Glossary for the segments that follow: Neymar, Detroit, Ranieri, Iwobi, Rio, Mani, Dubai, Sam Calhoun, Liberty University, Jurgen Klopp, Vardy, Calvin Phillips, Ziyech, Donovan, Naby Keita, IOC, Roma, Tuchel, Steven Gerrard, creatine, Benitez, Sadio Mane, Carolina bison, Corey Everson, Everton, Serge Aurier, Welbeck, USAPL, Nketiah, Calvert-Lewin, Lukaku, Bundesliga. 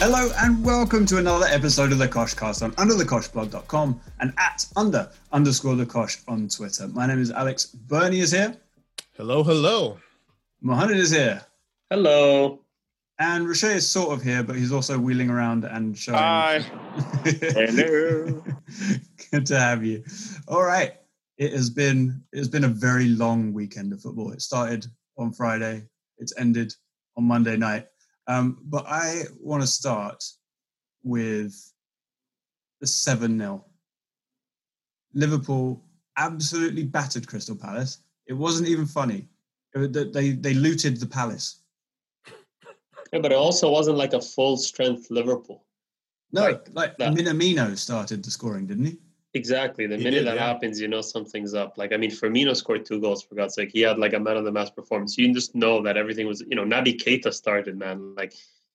Hello and welcome to another episode of the Koshcast on underthekoshblog.com and at _thekosh on Twitter. My name is Alex. Bernie is here. Hello, hello. Mohammed is here. Hello. And Rashay is sort of here, but he's also wheeling around and showing. Hi. Hello. Good to have you. All right. It's been a very long weekend of football. It started on Friday. It's ended on Monday night. But I want to start with the 7-0. Liverpool absolutely battered Crystal Palace. It wasn't even funny. They looted the Palace. Yeah, but it also wasn't like a full-strength Liverpool. No, like Minamino started the scoring, didn't he? Exactly. The minute that happens, you know something's up. Like, I mean, Firmino scored 2 goals, for God's sake. He had like a man-of-the-match performance. You just know that everything was, you know, Naby Keita started, man. Like,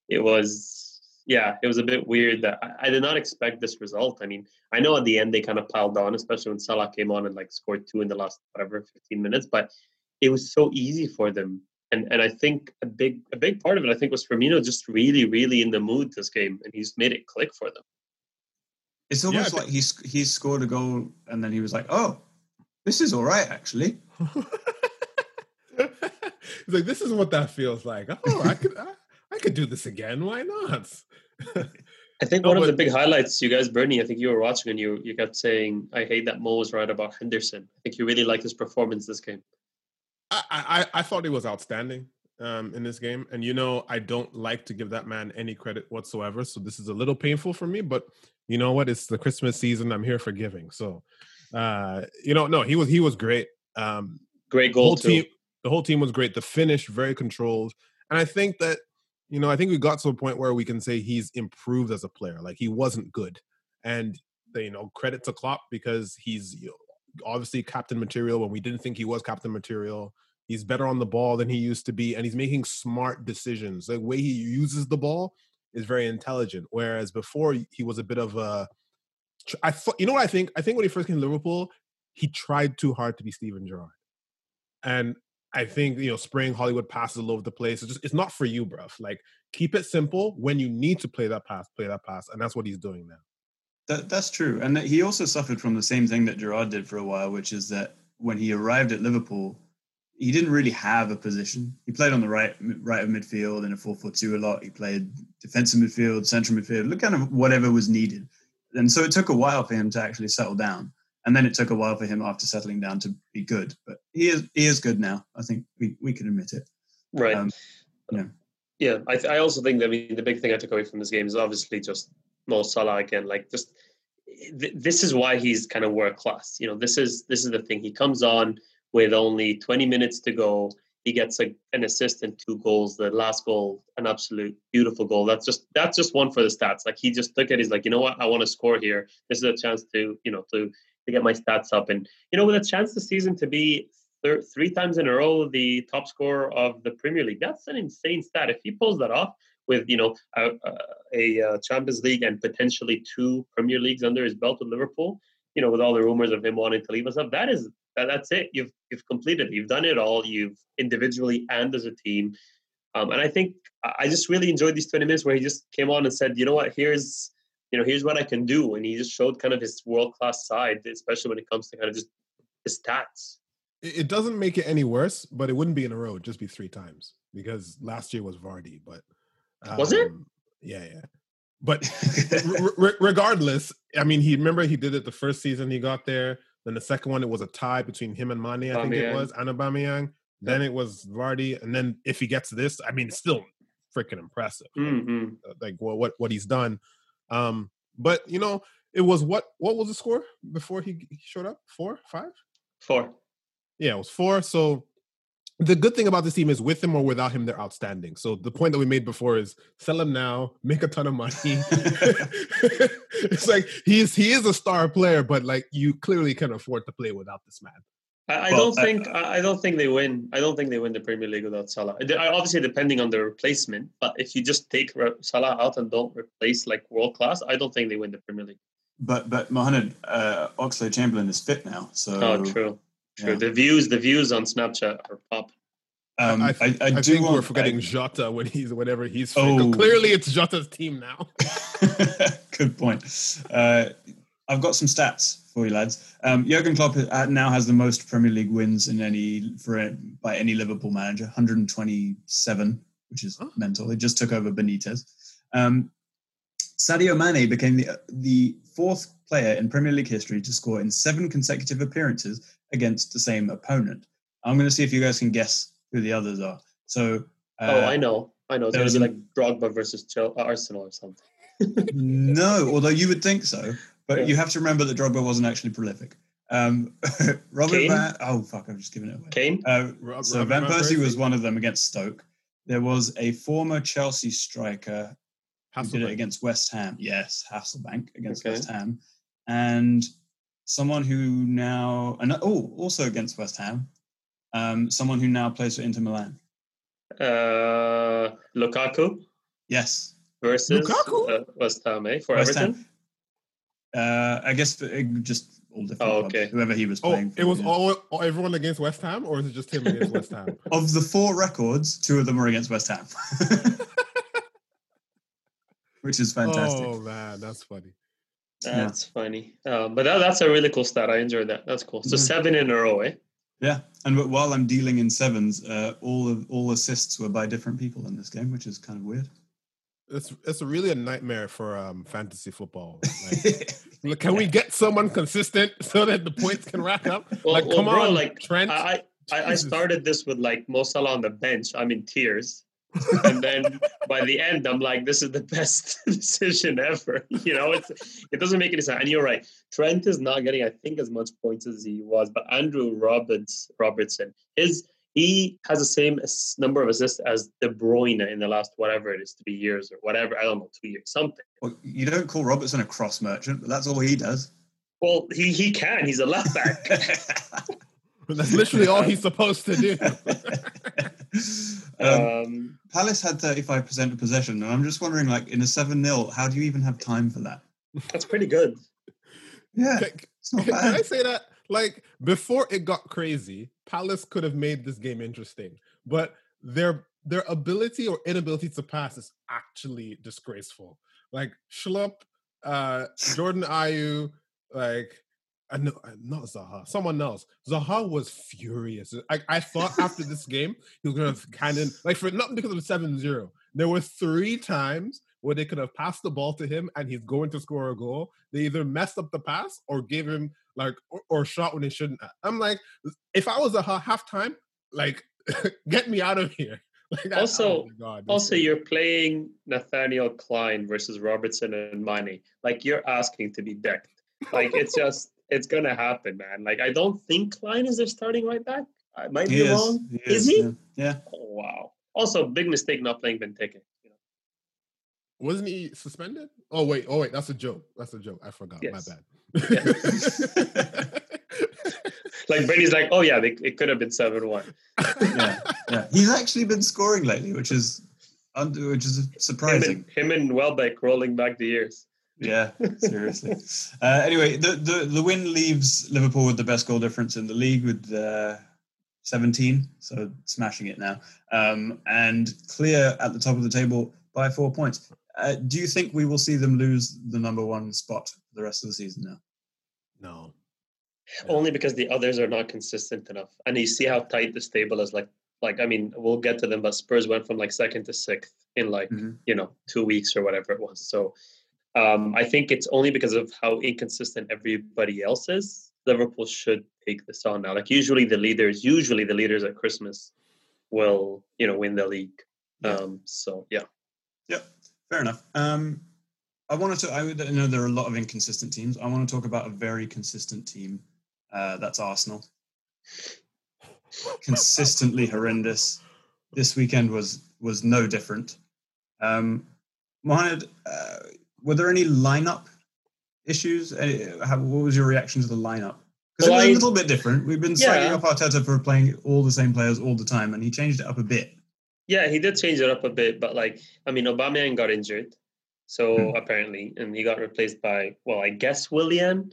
it was a bit weird that I did not expect this result. I mean, I know at the end they kind of piled on, especially when Salah came on and like scored 2 in the last, 15 minutes. But it was so easy for them. And I think a big part of it, I think, was Firmino just really, really in the mood this game. And he's made it click for them. It's almost like he scored a goal and then he was like, oh, this is all right, actually. He's like, this is what that feels like. Oh, I could do this again. Why not? I think one of the big highlights, you guys, Bernie, I think you were watching and you kept saying, I hate that Mo was right about Henderson. I think you really liked his performance this game. I thought he was outstanding in this game. And, you know, I don't like to give that man any credit whatsoever. So this is a little painful for me, but you know what? It's the Christmas season. I'm here for giving. So, he was great. Great goal too. The whole team was great. The finish, very controlled. And I think that, you know, I think we got to a point where we can say he's improved as a player. Like, he wasn't good. And, you know, credit to Klopp, because he's, you know, obviously captain material when we didn't think he was captain material. He's better on the ball than he used to be. And he's making smart decisions. The way he uses the ball is very intelligent, whereas before he was a bit of a... I think when he first came to Liverpool, he tried too hard to be Steven Gerrard. And I think, you know, spraying Hollywood passes all over the place, it's not for you, bruv. Like, keep it simple. When you need to play that pass. And that's what he's doing now. That's true. And he also suffered from the same thing that Gerrard did for a while, which is that when he arrived at Liverpool, he didn't really have a position. He played on the right of midfield in a 4-4-2 a lot. He played defensive midfield, central midfield, look, kind of whatever was needed. And so it took a while for him to actually settle down. And then it took a while for him after settling down to be good. But he is good now. I think we can admit it. Right. Yeah. I also think that, I mean, the big thing I took away from this game is obviously just Mo Salah again. Like, just this is why he's kind of world class. You know, this is the thing. He comes on with only 20 minutes to go, he gets an assist and 2 goals. The last goal, an absolute beautiful goal. That's just one for the stats. Like, he just took it. He's like, you know what? I want to score here. This is a chance to, you know, to get my stats up. And, you know, with a chance this season to be 3 times in a row the top scorer of the Premier League, that's an insane stat. If he pulls that off with, you know, a Champions League and potentially 2 Premier Leagues under his belt with Liverpool, you know, with all the rumors of him wanting to leave us up, that's it. You've completed. You've done it all. You've individually and as a team. And I think I just really enjoyed these 20 minutes where he just came on and said, you know what, here's what I can do. And he just showed kind of his world-class side, especially when it comes to kind of just his stats. It doesn't make it any worse, but it wouldn't be in a row. It'd just be 3 times, because last year was Vardy. But was it? Yeah, yeah. But regardless, I mean, he did it the first season he got there. Then the second one, it was a tie between him and Mani, I think it was, and Aubameyang. Then it was Vardy. And then if he gets this, I mean, it's still freaking impressive. Mm-hmm. Like, what he's done. But, you know, it was what was the score before he showed up? 4? 5? 4. Yeah, it was 4. So the good thing about this team is, with him or without him, they're outstanding. So the point that we made before is, sell him now, make a ton of money. It's like, he is a star player, but like, you clearly can afford to play without this man. I don't think they win. I don't think they win the Premier League without Salah. Obviously, depending on the replacement, but if you just take Salah out and don't replace like world class, I don't think they win the Premier League. But Mohamed, Oxlade-Chamberlain is fit now. So. Oh, true. True. Yeah. The views on Snapchat are up. I think we're forgetting Jota when he's whenever he's clearly it's Jota's team now. Good point. I've got some stats for you, lads. Jurgen Klopp now has the most Premier League wins in by any Liverpool manager, 127, which is mental. It just took over Benitez. Sadio Mane became the fourth player in Premier League history to score in 7 consecutive appearances against the same opponent. I'm going to see if you guys can guess who the others are. So, I know. It's going to be like Drogba versus Arsenal or something. No, although you would think so. But you have to remember that Drogba wasn't actually prolific. I've just given it away. Kane? Van Persie was one of them against Stoke. There was a former Chelsea striker who did it against West Ham. Yes, Hasselbank against West Ham. And someone who now... also against West Ham. Someone who now plays for Inter Milan. Lukaku? Yes. Versus Lukaku? West Ham, for West Everton? Ham. I guess just all different clubs, whoever he was playing for. It was all everyone against West Ham, or is it just him against West Ham? Of the 4 records, 2 of them are against West Ham. Which is fantastic. Oh, man, that's funny. That's funny. But that's a really cool stat. I enjoyed that. That's cool. So 7 in a row, eh? Yeah. And while I'm dealing in sevens, all assists were by different people in this game, which is kind of weird. It's really a nightmare for fantasy football. Like, look, can we get someone consistent so that the points can rack up? Trent. I started this with Mo Salah on the bench. I'm in tears. And then by the end, I'm like, this is the best decision ever. It doesn't make any sense. And you're right. Trent is not getting, I think, as much points as he was. But Andrew Robertson is... He has the same number of assists as De Bruyne in the last, 2 years, something. Well, you don't call Robertson a cross merchant, but that's all he does. Well, he can. He's a left back. That's literally all he's supposed to do. Palace had 35% of possession, and I'm just wondering, in a 7-0, how do you even have time for that? That's pretty good. Yeah, it's not bad. Can I say that? Before it got crazy, Palace could have made this game interesting, but their ability or inability to pass is actually disgraceful. Schlupp, Jordan Ayew, not Zaha, someone else. Zaha was furious. I thought after this game, he was going to cannon, not because of 7-0. There were 3 times where they could have passed the ball to him and he's going to score a goal. They either messed up the pass or gave him or shot when they shouldn't. I'm like, if I was a halftime, get me out of here. You're playing Nathaniel Klein versus Robertson and Mani. You're asking to be decked. It's just, it's going to happen, man. I don't think Klein is their starting right back. I might be wrong. Is he? Yeah. Oh, wow. Also, big mistake not playing Benteke. Wasn't he suspended? Oh wait, that's a joke. I forgot. Yes. My bad. Yeah. Brady's it could have been 7-1. Yeah. He's actually been scoring lately, which is surprising. Him and Welbeck rolling back the years. Yeah, seriously. Anyway, the win leaves Liverpool with the best goal difference in the league with 17, so smashing it now, and clear at the top of the table by 4 points. Do you think we will see them lose the number 1 spot for the rest of the season now? No. Only because the others are not consistent enough. And you see how tight this table is. We'll get to them, but Spurs went from 2nd to 6th in 2 weeks or whatever it was. So I think it's only because of how inconsistent everybody else is. Liverpool should take this on now. Usually the leaders at Christmas will, win the league. Fair enough. I know there are a lot of inconsistent teams. I want to talk about a very consistent team. That's Arsenal. Consistently horrendous. This weekend was no different. Mohamed, were there any lineup issues? What was your reaction to the lineup? Because it was a little bit different. We've been slagging off Arteta for playing all the same players all the time, and he changed it up a bit. Yeah, he did change it up a bit, but Aubameyang got injured, so apparently, and he got replaced by, I guess William,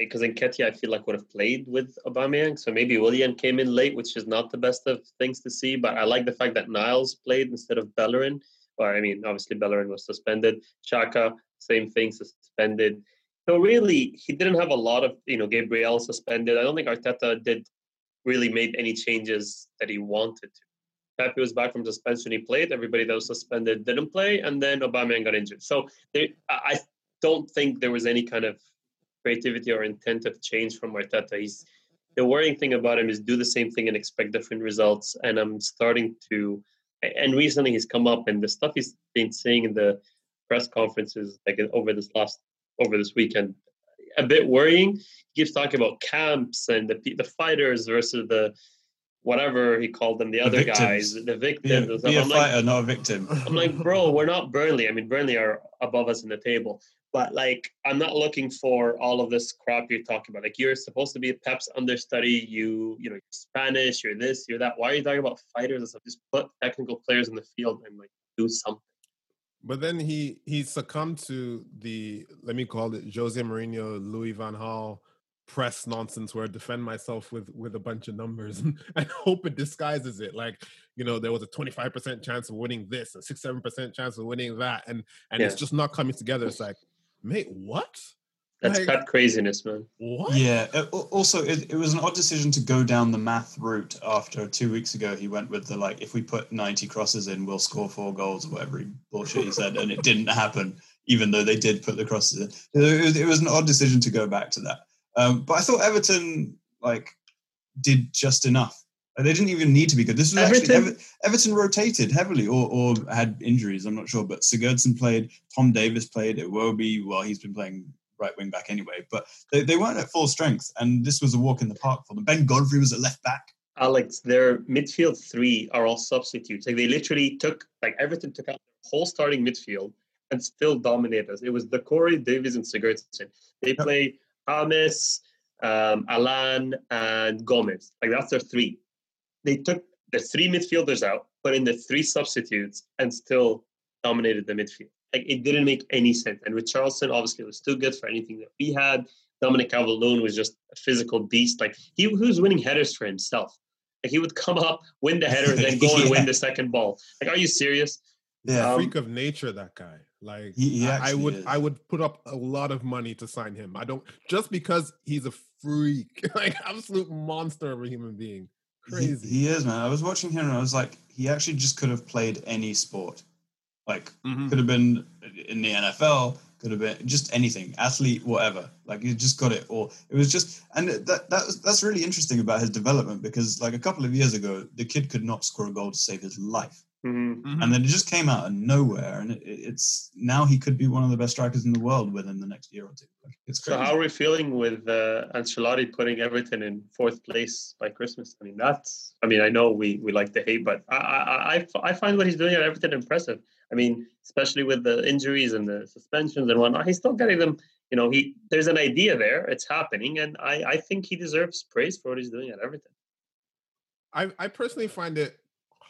because Nketiah, I feel like, would have played with Aubameyang. So maybe William came in late, which is not the best of things to see. But I like the fact that Niles played instead of Bellerin. Well, I mean, obviously Bellerin was suspended. Xhaka, same thing, suspended. So really, he didn't have a lot of, you know, Gabriel suspended. I don't think Arteta did really made any changes that he wanted to. Pepe was back from suspension. He played. Everybody that was suspended didn't play. And then Aubameyang got injured. So I don't think there was any kind of creativity or intent of change from Arteta. The worrying thing about him is do the same thing and expect different results. And I'm starting to... And recently he's come up, and the stuff he's been saying in the press conferences like over this weekend, a bit worrying. He keeps talking about camps and the fighters versus the... whatever he called them, the other guys, the victims. Be a fighter, not a victim. I'm like, bro, we're not Burnley. I mean, Burnley are above us in the table. But, like, I'm not looking for all of this crap you're talking about. Like, you're supposed to be Pep's understudy. You know, you're Spanish, you're this, you're that. Why are you talking about fighters and stuff? Just put technical players in the field and, like, do something. But then he succumbed to the, let me call it, Jose Mourinho, Louis van Gaal, press nonsense where I defend myself with a bunch of numbers and hope it disguises it. Like, you know, there was a 25% chance of winning this and 6-7% chance of winning that. And it's just not coming together. It's like, mate, what? That's like, cut craziness, man. What? Yeah. Also, it was an odd decision to go down the math route after 2 weeks ago. He went with the, like, if we put 90 crosses in, we'll score 4 goals or whatever bullshit he said. And it didn't happen, even though they did put the crosses in. It was an odd decision to go back to that. But I thought Everton, like, did just enough. They didn't even need to be good. This was Everton rotated heavily or had injuries, I'm not sure. But Sigurdsson played, Tom Davis played, Iwobi, well, he's been playing right wing back anyway. But they weren't at full strength, and this was a walk in the park for them. Ben Godfrey was at left back. Alex, their midfield 3 are all substitutes. Like, they literally Everton took out the whole starting midfield and still dominated us. It was Doucouré, Davies, and Sigurdsson. They play... Thomas, Alan, and Gomez. Like, that's their 3. They took the 3 midfielders out, put in the 3 substitutes, and still dominated the midfield. Like, it didn't make any sense. And Richarlison, obviously, was too good for anything that we had. Dominic Calvert-Lewin was just a physical beast. Like, he was winning headers for himself. Like, he would come up, win the header, then go and win the second ball. Like, are you serious? Yeah, freak of nature, that guy. Like, I would put up a lot of money to sign him. I don't, just because he's a freak, like, absolute monster of a human being. Crazy. He is, man. I was watching him and I was like, he actually just could have played any sport. Like, could have been in the NFL, could have been just anything, athlete, whatever. Like, you just got it all. It was just, and that's really interesting about his development, because, like, a couple of years ago, the kid could not score a goal to save his life. Mm-hmm. And then it just came out of nowhere, and it's now he could be one of the best strikers in the world within the next year or 2. Like, it's crazy. So how are we feeling with Ancelotti putting Everton in 4th place by Christmas? I mean, I know we like to hate, but I find what he's doing at Everton impressive. I mean, especially with the injuries and the suspensions and whatnot, he's still getting them. You know, there's an idea there; it's happening, and I think he deserves praise for what he's doing at Everton. I personally find it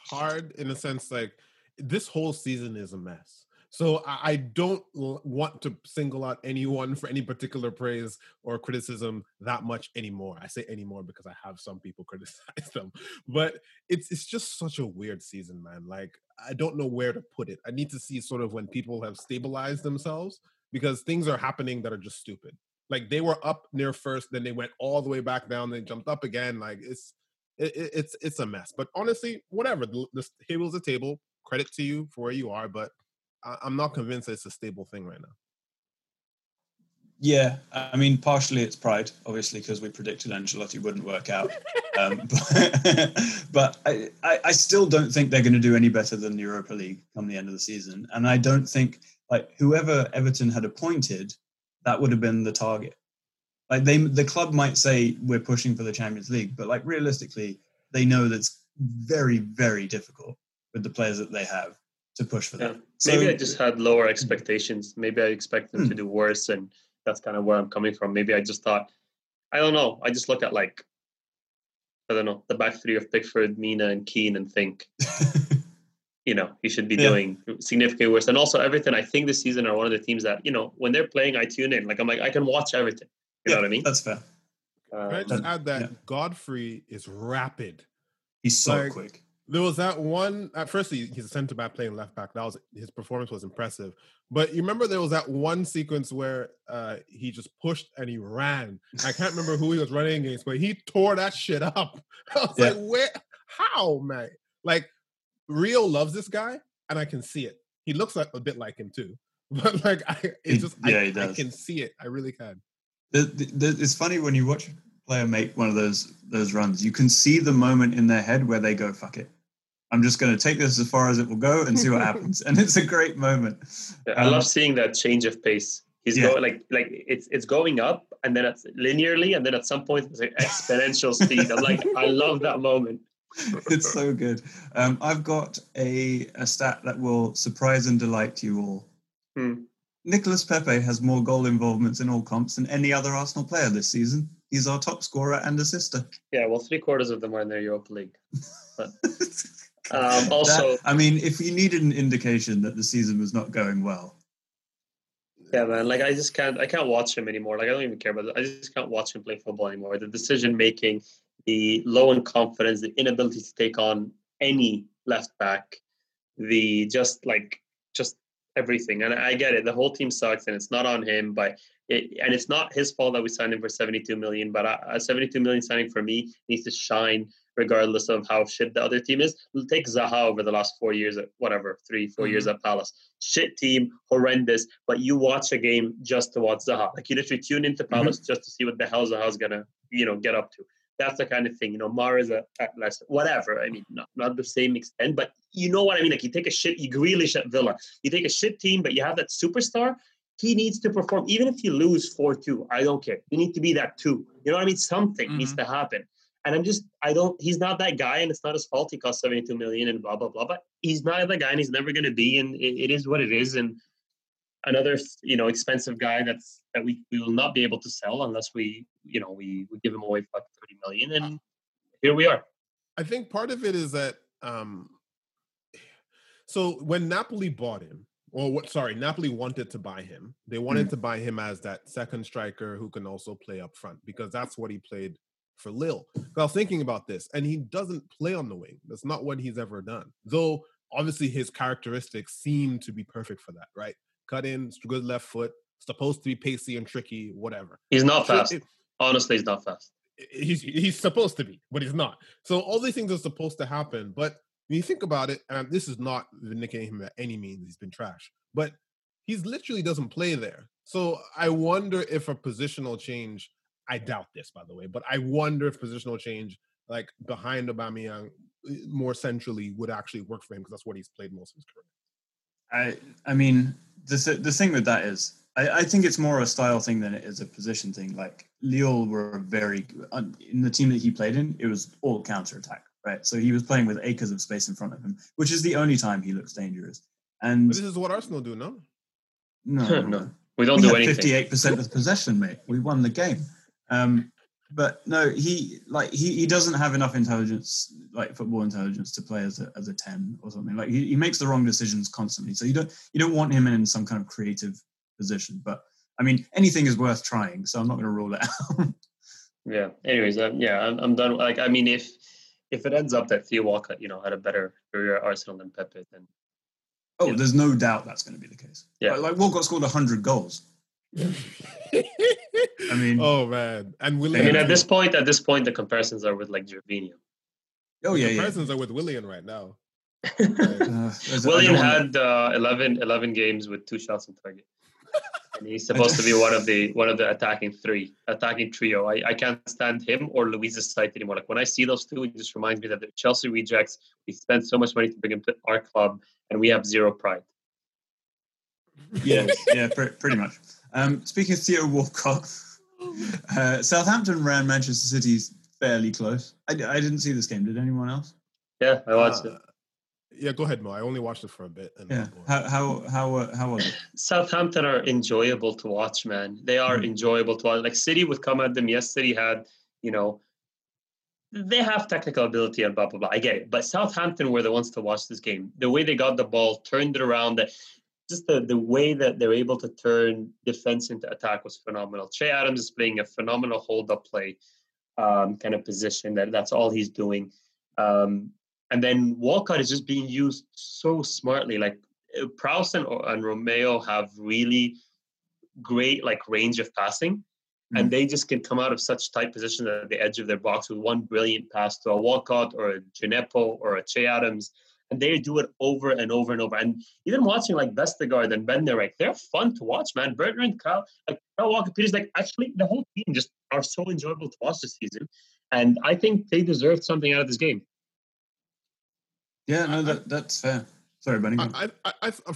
hard in a sense, like, this whole season is a mess. So I don't want to single out anyone for any particular praise or criticism that much anymore. I say anymore because I have some people criticize them. But it's just such a weird season, man. Like, I don't know where to put it. I need to see sort of when people have stabilized themselves, because things are happening that are just stupid. Like, they were up near first, then they went all the way back down, then jumped up again. Like, it's a mess. But honestly, whatever. The table's a table. Credit to you for where you are, but I'm not convinced that it's a stable thing right now. Yeah, I mean, partially it's pride, obviously, because we predicted Ancelotti wouldn't work out. But I still don't think they're going to do any better than the Europa League come the end of the season. And I don't think, like, whoever Everton had appointed, that would have been the target. Like, the club might say we're pushing for the Champions League, but, like, realistically, they know that's very, very difficult with the players that they have to push for that. So, maybe I just had lower expectations. Maybe I expect them to do worse, and that's kind of where I'm coming from. Maybe I just thought, I don't know. I just look at, like, I don't know, the back 3 of Pickford, Mina, and Keane, and think, you know, he should be doing significantly worse. And also Everton, I think this season are one of the teams that, you know, when they're playing, I tune in. Like, I'm like, I can watch Everton. You know what I mean? That's fair. Can I just add that Godfrey is rapid. He's so quick. There was that one. Firstly, he's a centre back playing left back. That was his performance was impressive. But you remember there was that one sequence where he just pushed and he ran. I can't remember who he was running against, but he tore that shit up. I was like, where? How, man? Like, Rio loves this guy, and I can see it. He looks like a bit like him too, but like, I can see it. I really can. It's funny when you watch a player make one of those runs, you can see the moment in their head where they go, fuck it, I'm just going to take this as far as it will go and see what happens. And it's a great moment. Yeah, I love seeing that change of pace. He's going like it's going up and then it's linearly. And then at some point it's like exponential speed. I'm like, I love that moment. It's so good. I've got a stat that will surprise and delight you all. Nicolas Pepe has more goal involvements in all comps than any other Arsenal player this season. He's our top scorer and assister. Yeah, well, 3/4 of them are in their Europa League. But, also, if you needed an indication that the season was not going well. Yeah, man. Like, I just can't. I can't watch him anymore. Like, I don't even care about it. I just can't watch him play football anymore. The decision making, the low in confidence, the inability to take on any left back, everything. And I get it, the whole team sucks and it's not on him, and it's not his fault that we signed him for 72 million, but a 72 million signing for me needs to shine regardless of how shit the other team is. We'll take Zaha over the last 4 years at 3-4 years at Palace. Shit team, horrendous, but you watch a game just to watch Zaha. Like, you literally tune into Palace just to see what the hell Zaha's gonna get up to. That's the kind of thing, Mara's at Leicester, whatever. I mean, not the same extent, but you know what I mean? Like, you take a shit, you Grealish at Villa. You take a shit team, but you have that superstar. He needs to perform. Even if you lose 4-2, I don't care. You need to be that too. You know what I mean? Something needs to happen. And he's not that guy, and it's not his fault. He costs 72 million and blah, blah, blah, but he's not that guy, and he's never going to be, and it is what it is. And another, expensive guy that we will not be able to sell unless we give him away for like 30 million. And here we are. I think part of it is that, so when Napoli bought him, Napoli wanted to buy him. They wanted to buy him as that second striker who can also play up front, because that's what he played for Lille. I was thinking about this, and he doesn't play on the wing. That's not what he's ever done. Though, obviously, his characteristics seem to be perfect for that, right? Cut in, good left foot, supposed to be pacey and tricky, whatever. He's not fast. Honestly, he's not fast. He's supposed to be, but he's not. So all these things are supposed to happen. But when you think about it, and this is not vindicating him at any means, he's been trash, but he's literally doesn't play there. So I wonder if a positional change, I doubt this, by the way, but I wonder if positional change, like behind Aubameyang, more centrally, would actually work for him, because that's what he's played most of his career. The thing with that is, I think it's more a style thing than it is a position thing. Like, Lille were in the team that he played in, it was all counter-attack, right? So he was playing with acres of space in front of him, which is the only time he looks dangerous. And but this is what Arsenal do, no? No. We don't do anything. 58% of possession, mate. We won the game. But no, he doesn't have enough intelligence, like football intelligence, to play as a 10 or something. Like, he makes the wrong decisions constantly. So you don't want him in some kind of creative position. But I mean, anything is worth trying. So I'm not going to rule it out. Yeah. Anyways, I'm done. Like, I mean, if it ends up that Theo Walcott, had a better career at Arsenal than Pepe, then there's no doubt that's going to be the case. Yeah. Like Walcott scored 100 goals. I mean, oh man! And William. I mean, at this point, the comparisons are with like Gervinho. Oh yeah, comparisons are with William right now. William had 11 games with 2 shots on target, and he's supposed to be one of the attacking trio. I can't stand him or Luis's side anymore. Like, when I see those two, it just reminds me that the Chelsea rejects. We spent so much money to bring him to our club, and we have zero pride. Yeah, pretty much. Speaking of Theo Walcott, Southampton ran Manchester City's fairly close. I didn't see this game. Did anyone else? Yeah, I watched it. Yeah, go ahead, Mo. I only watched it for a bit. And how was it? Southampton are enjoyable to watch, man. They are enjoyable to watch. Like, City would come at them. Yes, City had, they have technical ability and blah, blah, blah. I get it. But Southampton were the ones to watch this game. The way they got the ball, turned it around. just the way that they're able to turn defense into attack was phenomenal. Che Adams is playing a phenomenal hold-up play kind of position. That's all he's doing. And then Walcott is just being used so smartly. Like Prowse and Romeo have really great like range of passing, and they just can come out of such tight positions at the edge of their box with one brilliant pass to a Walcott or a Gineppo or a Che Adams, and they do it over and over and over. And even watching like Vestergaard and Benderek, they're fun to watch, man. Bertrand, Kyle, like Kyle Walker-Peters, like actually the whole team just are so enjoyable to watch this season, and I think they deserved something out of this game. Yeah, no, that's fair. Sorry, Benny. I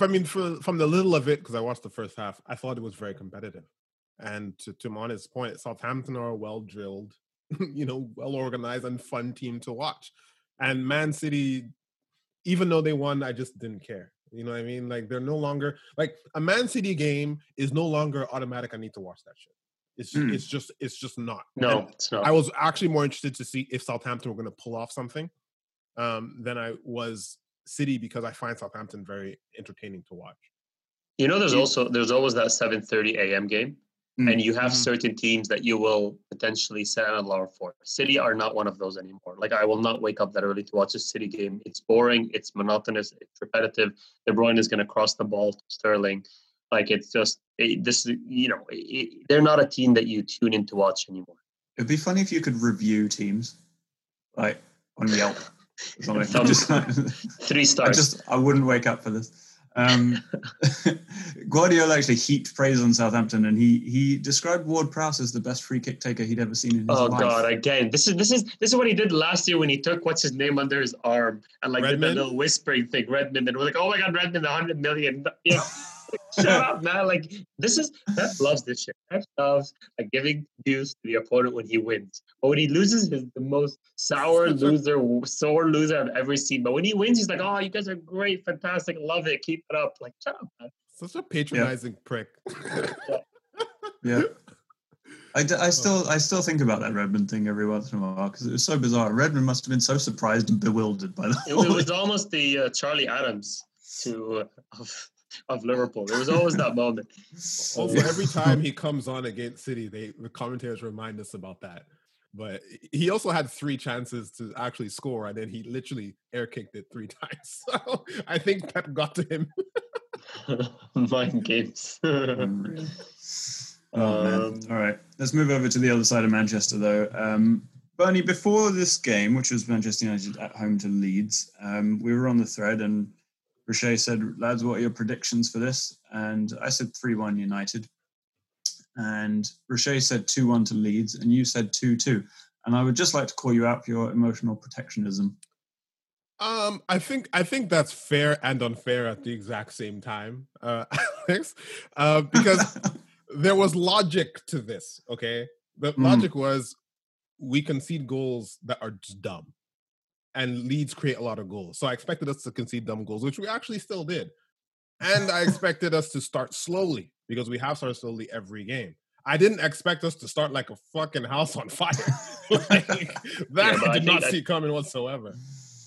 mean, from the little of it, because I watched the first half, I thought it was very competitive. And to Moni's point, Southampton are a well-drilled, well-organized and fun team to watch. And Man City, even though they won, I just didn't care. You know what I mean? Like, they're no longer... Like, a Man City game is no longer automatic, I need to watch that shit. It's just not. No, and it's not. I was actually more interested to see if Southampton were going to pull off something than I was... City, because I find Southampton very entertaining to watch. You know, there's always that 7:30 a.m. game, and you have certain teams that you will potentially set an alarm for. City are not one of those anymore. Like, I will not wake up that early to watch a City game. It's boring. It's monotonous. It's repetitive. De Bruyne is going to cross the ball to Sterling. Like, it's just they're not a team that you tune in to watch anymore. It'd be funny if you could review teams, like on Yelp. Just, 3 stars. I wouldn't wake up for this. Guardiola actually heaped praise on Southampton, and he described Ward-Prowse as the best free kick taker he'd ever seen in his life. Oh God! Again, this is what he did last year when he took what's his name under his arm and like did that little whispering thing. Redmond, and we're like, oh my God, Redmond, 100 million. Yeah, shut up, man! Like Pep loves this shit. Pep loves like giving views to the opponent when he wins. But when he loses, he's the most sore loser I've ever seen. But when he wins, he's like, oh, you guys are great, fantastic, love it, keep it up. Like, shut up, man. Such a patronizing prick. Yeah. I still think about that Redmond thing every once in a while because it was so bizarre. Redmond must have been so surprised and bewildered by that. It was almost the Charlie Adams of Liverpool. There was always that moment. Also, every time he comes on against City, the commentators remind us about that. But he also had 3 chances to actually score, and then he literally air-kicked it 3 times. So I think Pep got to him. Mind games. All right. Let's move over to the other side of Manchester, though. Bernie, before this game, which was Manchester United at home to Leeds, we were on the thread, and Rocher said, lads, what are your predictions for this? And I said 3-1 United. And Rocher said 2-1 to Leeds, and you said 2-2. And I would just like to call you out for your emotional protectionism. I think that's fair and unfair at the exact same time, Alex, because there was logic to this, okay? The logic was we concede goals that are just dumb, and Leeds create a lot of goals. So I expected us to concede dumb goals, which we actually still did. And I expected us to start slowly, because we have started slowly every game. I didn't expect us to start like a fucking house on fire. I did not see coming whatsoever.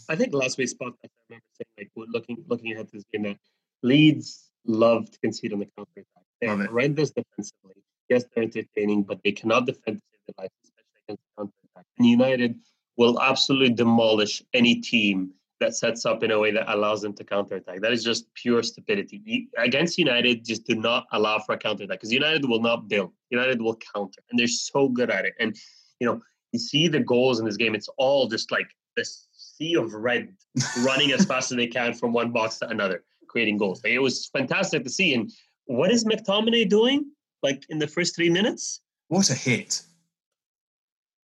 I think last week's podcast, I remember saying, like, we're looking ahead to this game, that Leeds love to concede on the counter attack. They are horrendous defensively. Yes, they're entertaining, but they cannot defend to save their life, especially against the counter attack. And United will absolutely demolish any team that sets up in a way that allows them to counterattack. That is just pure stupidity. Against United, just do not allow for a counterattack, because United will not build. United will counter, and they're so good at it. And, you see the goals in this game. It's all just like this sea of red running as fast as they can from one box to another, creating goals. Like, it was fantastic to see. And what is McTominay doing, like, in the first 3 minutes? What a hit.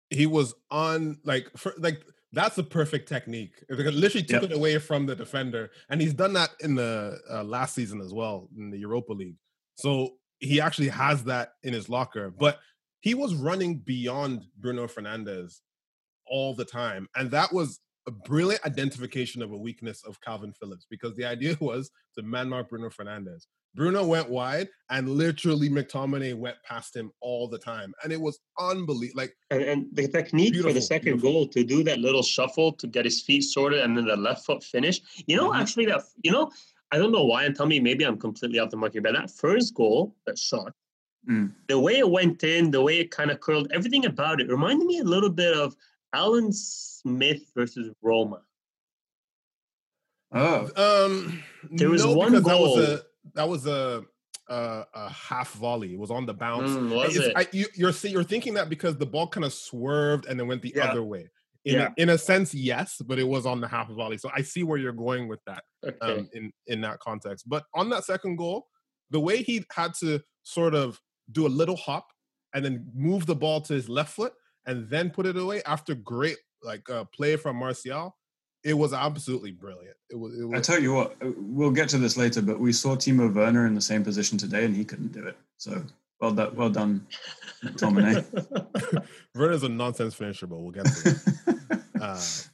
He was on, that's the perfect technique. It literally took it away from the defender. And he's done that in the last season as well, in the Europa League. So he actually has that in his locker. But he was running beyond Bruno Fernandes all the time. And that was a brilliant identification of a weakness of Calvin Phillips, because the idea was to man-mark Bruno Fernandes. Bruno went wide, and literally McTominay went past him all the time. And it was unbelievable. Like, and the technique for the second goal, to do that little shuffle to get his feet sorted and then the left foot finish. Actually, I don't know why, and tell me maybe I'm completely off the mark here, but that first goal, that shot, the way it went in, the way it kind of curled, everything about it reminded me a little bit of Alan Smith versus Roma. There was one goal. That was a half volley. It was on the bounce. You're thinking that because the ball kind of swerved and then went the other way. In a sense, yes, but it was on the half volley. So I see where you're going with that in that context. But on that second goal, the way he had to sort of do a little hop and then move the ball to his left foot and then put it away after great play from Martial, it was absolutely brilliant. It was. I tell you what, we'll get to this later, but we saw Timo Werner in the same position today and he couldn't do it. So well done, McTominay. Werner's a nonsense finisher, but we'll get to it.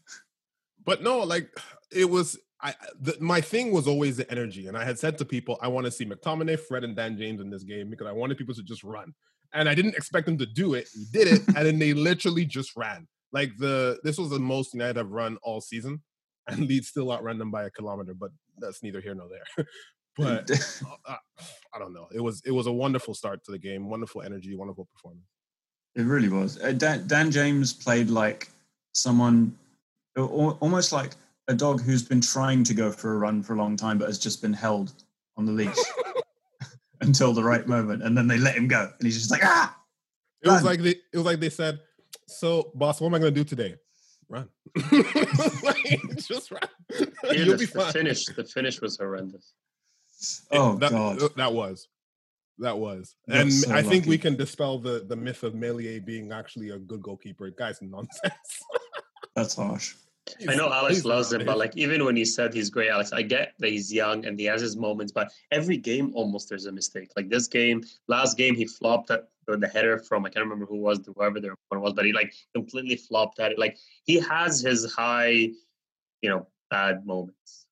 But no, my thing was always the energy. And I had said to people, I want to see McTominay, Fred, and Dan James in this game because I wanted people to just run. And I didn't expect them to do it. He did it, and then they literally just ran. This was the most United have run all season, and Leeds still outrun them by a kilometer, but that's neither here nor there. But I don't know. It was a wonderful start to the game, wonderful energy, wonderful performance. It really was. Dan James played like someone, almost like a dog who's been trying to go for a run for a long time, but has just been held on the leash until the right moment, and then they let him go, and he's just like, ah! It was like they said, so, boss, what am I going to do today? Run. Just run. Yeah, you'll be fine. The finish was horrendous. God. That was. And so I think we can dispel the myth of Meslier being actually a good goalkeeper. Guys, nonsense. That's harsh. I know Alex loves him, but even when he said he's great, Alex, I get that he's young and he has his moments, but every game almost there's a mistake. Like this game, last game, he flopped at the header from, I can't remember whoever their opponent was, but he completely flopped at it. He has his high, bad moments.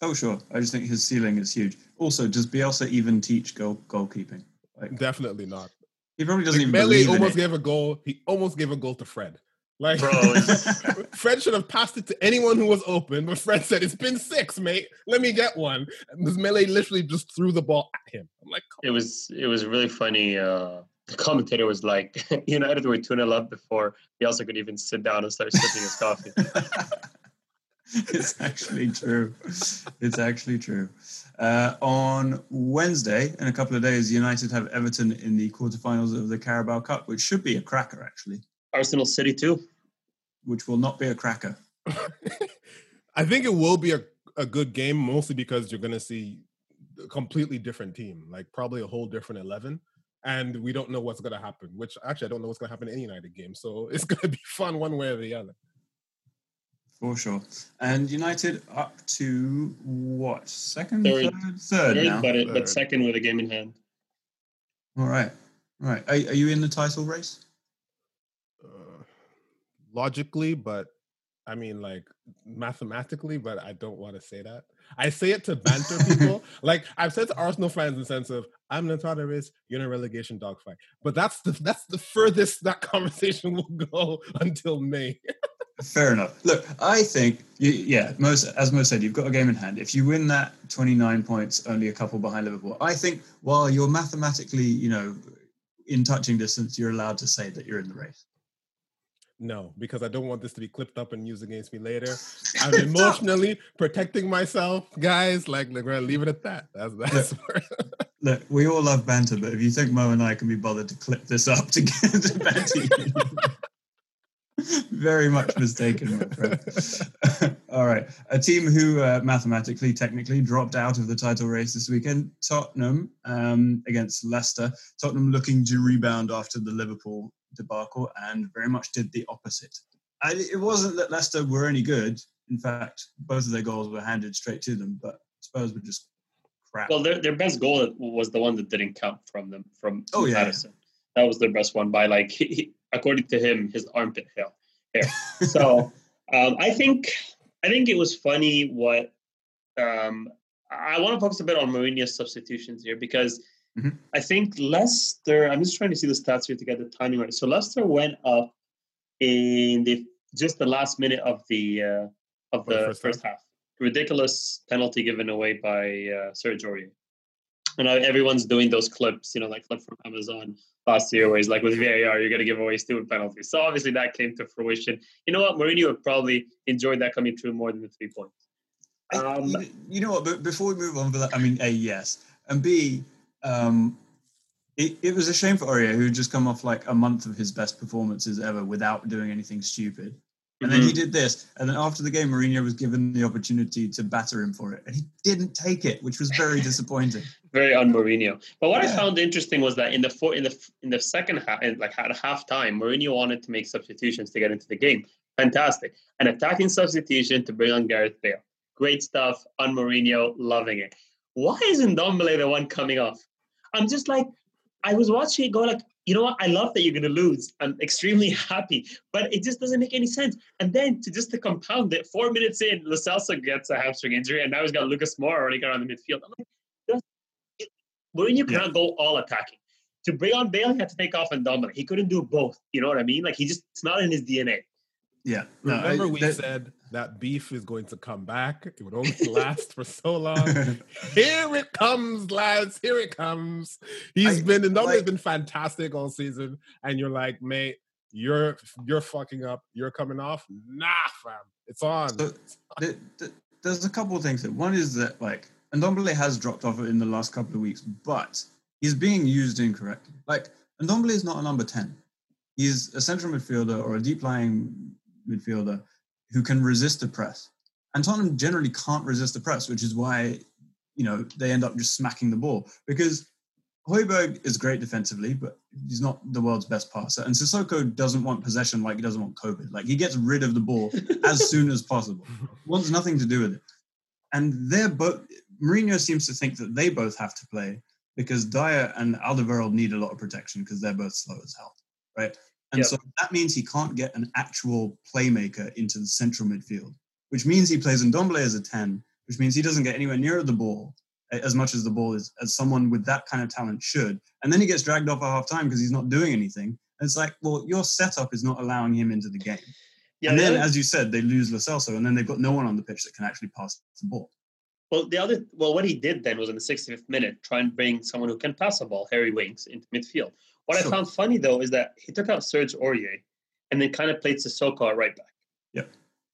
Oh, sure. I just think his ceiling is huge. Also, does Bielsa even teach goalkeeping? Definitely not. He probably doesn't even believe in it. He almost gave a goal to Fred. Fred should have passed it to anyone who was open, but Fred said, it's been six, mate. Let me get one. And this Melee literally just threw the ball at him. I'm like, it was really funny. The commentator was like, United were 2-0 up before Bielsa could even sit down and start sipping his coffee. It's actually true. On Wednesday, in a couple of days, United have Everton in the quarterfinals of the Carabao Cup, which should be a cracker, actually. Arsenal City too, which will not be a cracker. I think it will be a good game, mostly because you're going to see a completely different team, probably a whole different 11, and we don't know what's going to happen, which actually I don't know what's going to happen in any United game, so it's going to be fun one way or the other. For sure. And United up to what? Second? Third now. But second with a game in hand. All right. Are you in the title race? Logically, but I mean, mathematically, but I don't want to say that. I say it to banter people. I've said to Arsenal fans in the sense of, I'm not a race, you're in a relegation dogfight. But that's the furthest that conversation will go until May. Fair enough. Look, I think, as Mo said, you've got a game in hand. If you win that, 29 points, only a couple behind Liverpool. I think while you're mathematically, in touching distance, you're allowed to say that you're in the race. No, because I don't want this to be clipped up and used against me later. I'm emotionally protecting myself, guys. We're going to leave it at that. That's Look, we all love banter, but if you think Mo and I can be bothered to clip this up to get to banter, very much mistaken, my friend. All right. A team who mathematically, technically dropped out of the title race this weekend, Tottenham against Leicester. Tottenham looking to rebound after the Liverpool debacle and very much did the opposite. It wasn't that Leicester were any good. In fact, both of their goals were handed straight to them, but Spurs were just crap. Well, their best goal was the one that didn't count from Patterson. That was their best one by he, according to him, his armpit hair. So I think it was funny what I want to focus a bit on Mourinho's substitutions here because I think Leicester, I'm just trying to see the stats here to get the timing right. So Leicester went up in the last minute of the first half. ridiculous penalty given away by Serge Aurier. And now everyone's doing those clips, you know, like clip from Amazon last year, where he's like, with VAR, you're going to give away stupid penalties. So obviously that came to fruition. You know what? Mourinho would probably enjoy that coming through more than the 3 points. You know what? Before we move on, I mean, A, yes. And B, it was a shame for Aurier, who had just come off like a month of his best performances ever without doing anything stupid. And then he did this. And then after the game, Mourinho was given the opportunity to batter him for it. And he didn't take it, which was very disappointing. Very un Mourinho. But what I found interesting was that in the second half, like at halftime, Mourinho wanted to make substitutions to get into the game. Fantastic. An attacking substitution to bring on Gareth Bale. Great stuff. Un Mourinho, loving it. Why isn't Ndombele the one coming off? I'm just like, I was watching it go like, you know what? I love that you're going to lose. I'm extremely happy, but it just doesn't make any sense. And then to compound it, 4 minutes in, Lo Celso gets a hamstring injury, and now he's got Lucas Moura already got on the midfield. I'm like, Mourinho cannot go all attacking. To bring on Bale, he had to take off Ndombele. He couldn't do both. You know what I mean? Like it's not in his DNA. Yeah. No, Remember we said that beef is going to come back. It would only last for so long. Here it comes, lads. Here it comes. He's been fantastic all season. And you're like, mate, you're fucking up. You're coming off. Nah, fam. It's on. So there's a couple of things. One is that Ndombele has dropped off in the last couple of weeks, but he's being used incorrectly. Like Ndombele is not a number 10. He's a central midfielder or a deep lying midfielder who can resist the press. And Tottenham generally can't resist the press, which is why, you know, they end up just smacking the ball. Because Højbjerg is great defensively, but he's not the world's best passer. And Sissoko doesn't want possession like he doesn't want COVID. Like, he gets rid of the ball as soon as possible. Wants nothing to do with it. And they're both... Mourinho seems to think that they both have to play because Dyer and Alderweireld need a lot of protection because they're both slow as hell, right? And so that means he can't get an actual playmaker into the central midfield, which means he plays Ndombele as a 10, which means he doesn't get anywhere near the ball as much as the ball is, as someone with that kind of talent should. And then he gets dragged off at half-time because he's not doing anything. And it's like, well, your setup is not allowing him into the game. Yeah, and then, as you said, they lose Lo Celso, and then they've got no one on the pitch that can actually pass the ball. Well, what he did then was in the 65th minute, try and bring someone who can pass the ball, Harry Winks, into midfield. What I found funny, though, is that he took out Serge Aurier and then kind of played Sissoko at right back. Yeah.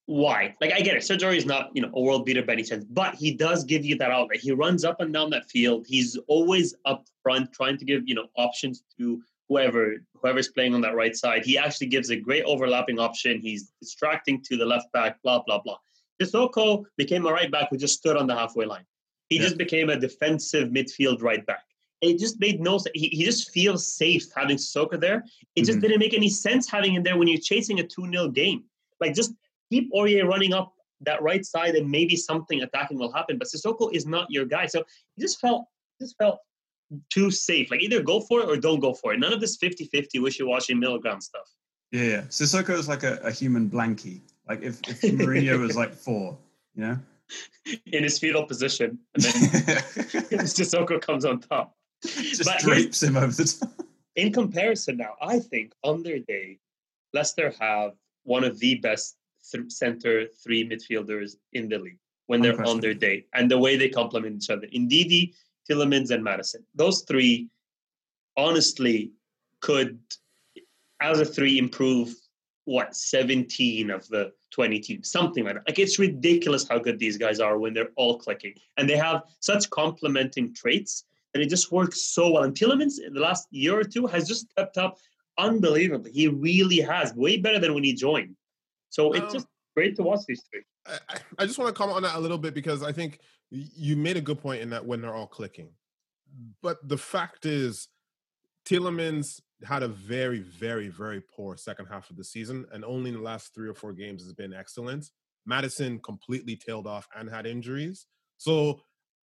Why? Like, I get it. Serge Aurier is not, you know, a world beater by any chance, but he does give you that outlet. He runs up and down that field. He's always up front trying to give, you know, options to whoever's playing on that right side. He actually gives a great overlapping option. He's distracting to the left back, blah, blah, blah. Sissoko became a right back who just stood on the halfway line. He just became a defensive midfield right back. It just made no sense. He just feels safe having Sissoko there. It just didn't make any sense having him there when you're chasing a 2-0 game. Like, just keep Aurier running up that right side and maybe something attacking will happen. But Sissoko is not your guy. So he just felt too safe. Like, either go for it or don't go for it. None of this 50-50 wishy-washy middle ground stuff. Yeah. Sissoko is like a human blankie. Like, if Mourinho was like 4, you know? In his fetal position. And then Sissoko comes on top. Just drapes him over the top. In comparison now, I think on their day, Leicester have one of the best centre three midfielders in the league when they're on their day. And the way they complement each other. Ndidi, Tielemans and Maddison. Those three honestly could, as a three, improve, 17 of the 20 teams. Something like that. Like, it's ridiculous how good these guys are when they're all clicking. And they have such complementing traits. And it just works so well. And Tielemans, in the last year or two, has just stepped up unbelievably. He really has. Way better than when he joined. So it's just great to watch these three. I just want to comment on that a little bit because I think you made a good point in that when they're all clicking. But the fact is, Tielemans had a very, very, very poor second half of the season. And only in the last 3 or 4 games has been excellent. Maddison completely tailed off and had injuries. So...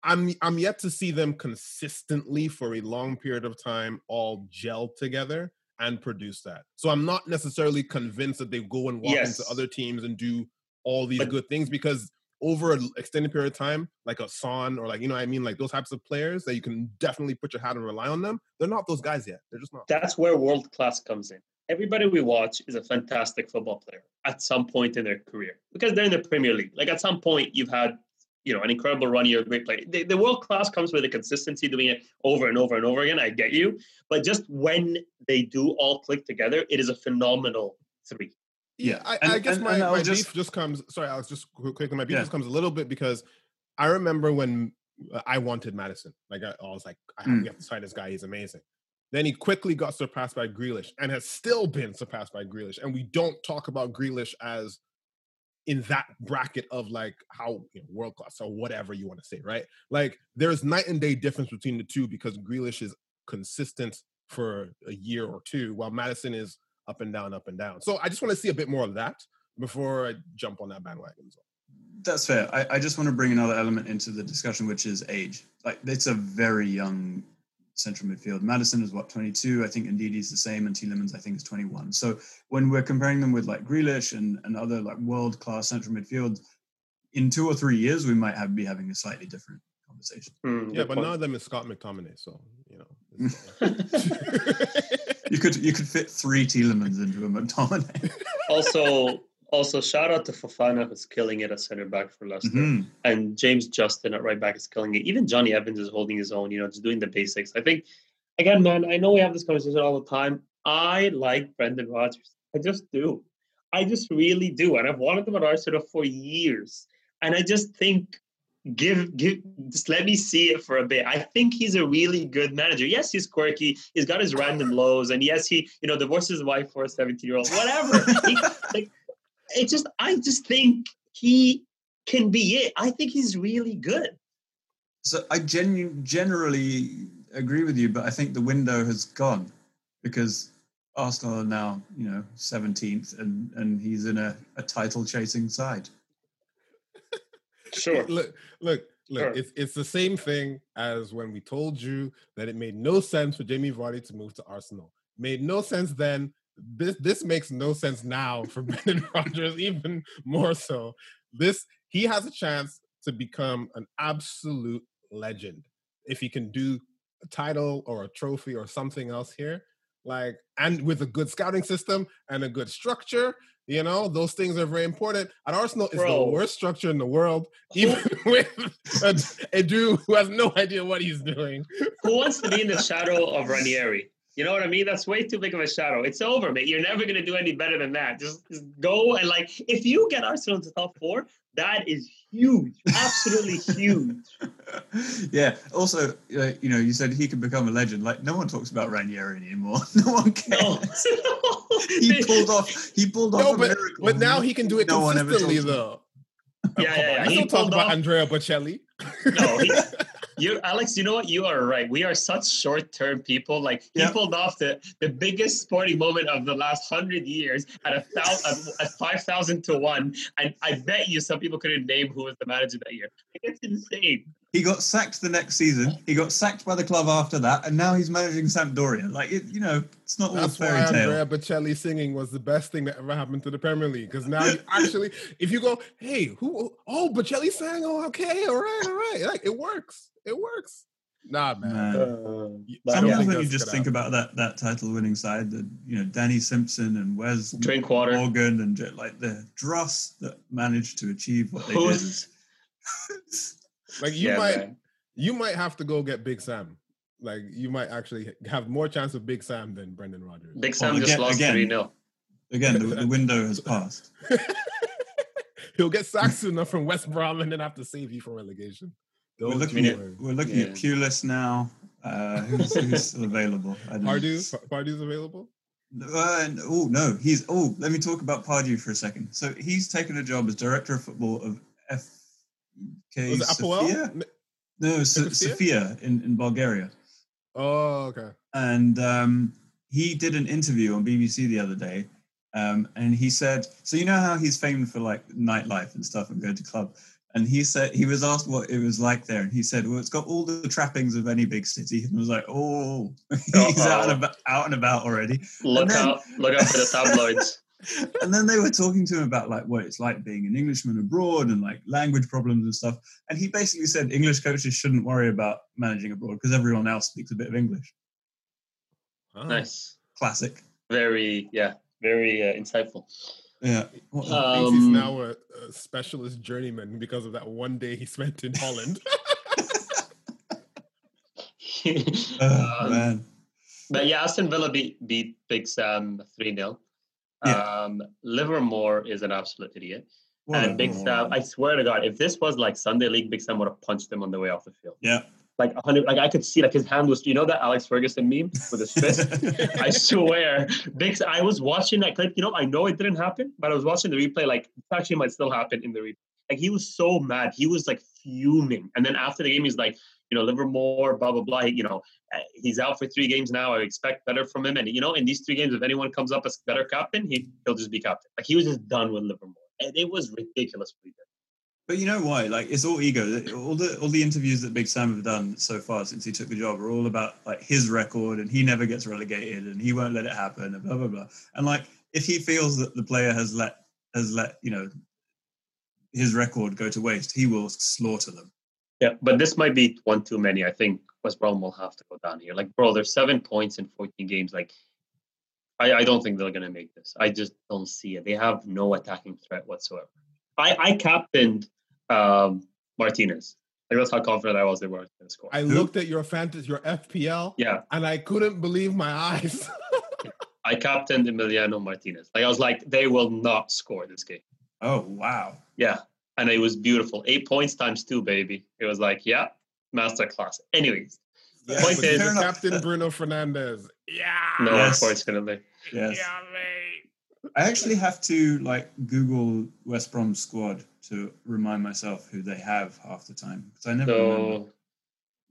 I'm yet to see them consistently for a long period of time all gel together and produce that. So I'm not necessarily convinced that they go and walk into other teams and do all these good things because over an extended period of time, like a Son or like, you know what I mean? Like those types of players that you can definitely put your hat and rely on them. They're not those guys yet. They're just not. That's where world class comes in. everybody we watch is a fantastic football player at some point in their career because they're in the Premier League. Like, at some point, you've had, you know, an incredible run. You're a great player. The world class comes with the consistency, doing it over and over and over again. I get you. But just when they do all click together, it is a phenomenal three. Yeah, I guess my beef just comes... Sorry, Alex, just quickly. My beef just comes a little bit because I remember when I wanted Maddison. Like, I was like, we have to sign this guy. He's amazing. Then he quickly got surpassed by Grealish and has still been surpassed by Grealish. And we don't talk about Grealish as in that bracket of like how, you know, world-class or whatever you want to say, right? Like, there's night and day difference between the two because Grealish is consistent for a year or two while Maddison is up and down, up and down. So I just want to see a bit more of that before I jump on that bandwagon as well. That's fair. I just want to bring another element into the discussion, which is age. Like, it's a very young central midfield. Maddison is what, 22? I think Ndidi's the same, and Tielemans I think is 21. So when we're comparing them with like Grealish and other like world-class central midfield, in 2 or 3 years we might be having a slightly different conversation. Yeah, but none of them is Scott McTominay, so you know. you could fit 3 Tielemans into a McTominay. Also, shout out to Fofana, who's killing it at centre back for Leicester, and James Justin at right back is killing it. Even Johnny Evans is holding his own, you know, just doing the basics. I think, again, man, I know we have this conversation all the time. I like Brendan Rodgers. I just do. I just really do, and I've wanted him at Arsenal for years. And I just think, just let me see it for a bit. I think he's a really good manager. Yes, he's quirky. He's got his random lows, and yes, he, you know, divorced his wife for a 17-year-old. Whatever. I just think he can be it. I think he's really good. So I generally agree with you, but I think the window has gone because Arsenal are now, you know, 17th and he's in a title-chasing side. Sure. Look, sure. It's the same thing as when we told you that it made no sense for Jamie Vardy to move to Arsenal. Made no sense then. This makes no sense now for Brendan Rodgers, even more so. He has a chance to become an absolute legend if he can do a title or a trophy or something else here. Like, and with a good scouting system and a good structure, you know, those things are very important. At Arsenal, it's the worst structure in the world, even with a dude who has no idea what he's doing. Who wants to be in the shadow of Ranieri? You know what I mean? That's way too big of a shadow. It's over, mate. You're never going to do any better than that. Just go and, like, if you get Arsenal into top four, that is huge. Absolutely huge. Yeah. Also, you know, you said he could become a legend. Like, no one talks about Ranieri anymore. No one cares. No. He pulled off a miracle. But now he can do it consistently, though. Yeah. I don't talk about Andrea Bocelli. No, Alex, you know what? You are right. We are such short-term people. Like, he pulled off the biggest sporting moment of the last 100 years at 5,000 to 1, and I bet you some people couldn't name who was the manager that year. It's insane. He got sacked the next season. He got sacked by the club after that, and now he's managing Sampdoria. Like, it, you know, it's not all fairy tale. Andrea Bocelli singing was the best thing that ever happened to the Premier League, because now you actually, if you go, hey, who? Oh, Bocelli sang. Oh, okay, all right. Like, it works. It works. Nah, man. Sometimes when you just think about that title-winning side, that, you know, Danny Simpson and Wes Morgan and like the dross that managed to achieve what they did. Like, you might have to go get Big Sam. Like, you might actually have more chance of Big Sam than Brendan Rodgers. Big Sam just lost 3-0. Again, the window has passed. He'll get sacked soon enough from West Brom and then have to save you from relegation. We're looking at Pulis now. Who's still available? Pardew's available? No. Let me talk about Pardew for a second. So he's taken a job as director of football of FK Sofia? No, Sofia in Bulgaria. Oh, okay. And he did an interview on BBC the other day. And he said, so you know how he's famed for like nightlife and stuff and going to club. And he said, he was asked what it was like there. And he said, well, it's got all the trappings of any big city. And I was like, oh, he's out and about already. Look out for the tabloids. And then they were talking to him about like what it's like being an Englishman abroad and like language problems and stuff. And he basically said English coaches shouldn't worry about managing abroad because everyone else speaks a bit of English. Nice. Classic. Very insightful. Yeah. He thinks he's now a specialist journeyman because of that one day he spent in Holland. Man. But yeah, Aston Villa beat Big Sam 3-0. Livermore is an absolute idiot. What? And Big Sam, I swear to God, if this was like Sunday League, Big Sam would have punched him on the way off the field. Yeah. Like 100, like I could see, like his hand was, you know, that Alex Ferguson meme with his fist. I swear, Big. I was watching that clip. You know, I know it didn't happen, but I was watching the replay. Like it actually might still happen in the replay. Like he was so mad, he was like fuming. And then after the game, he's like, you know, Livermore, blah blah blah. You know, he's out for 3 games now. I expect better from him. And you know, in these 3 games, if anyone comes up as better captain, he'll just be captain. Like he was just done with Livermore. And it was ridiculous what he did. But you know why? Like it's all ego. All the interviews that Big Sam have done so far since he took the job are all about like his record and he never gets relegated and he won't let it happen and blah blah blah. And like if he feels that the player has let you know his record go to waste, he will slaughter them. Yeah, but this might be one too many. I think West Brom will have to go down here. Like, bro, there's 7 points in 14 games. Like, I don't think they're gonna make this. I just don't see it. They have no attacking threat whatsoever. I captained Martinez. Like that's how confident I was they were going to score. I looked at your fantasy, your FPL, and I couldn't believe my eyes. I captained Emiliano Martinez. Like I was like, they will not score this game. Oh wow! Yeah, and it was beautiful. 8 points times 2, baby. It was like, yeah, masterclass. Anyways, the point is, Captain Bruno Fernandes. Yeah. No, unfortunately. Yes. Yeah, mate. I actually have to like Google West Brom squad to remind myself who they have half the time because I never remember.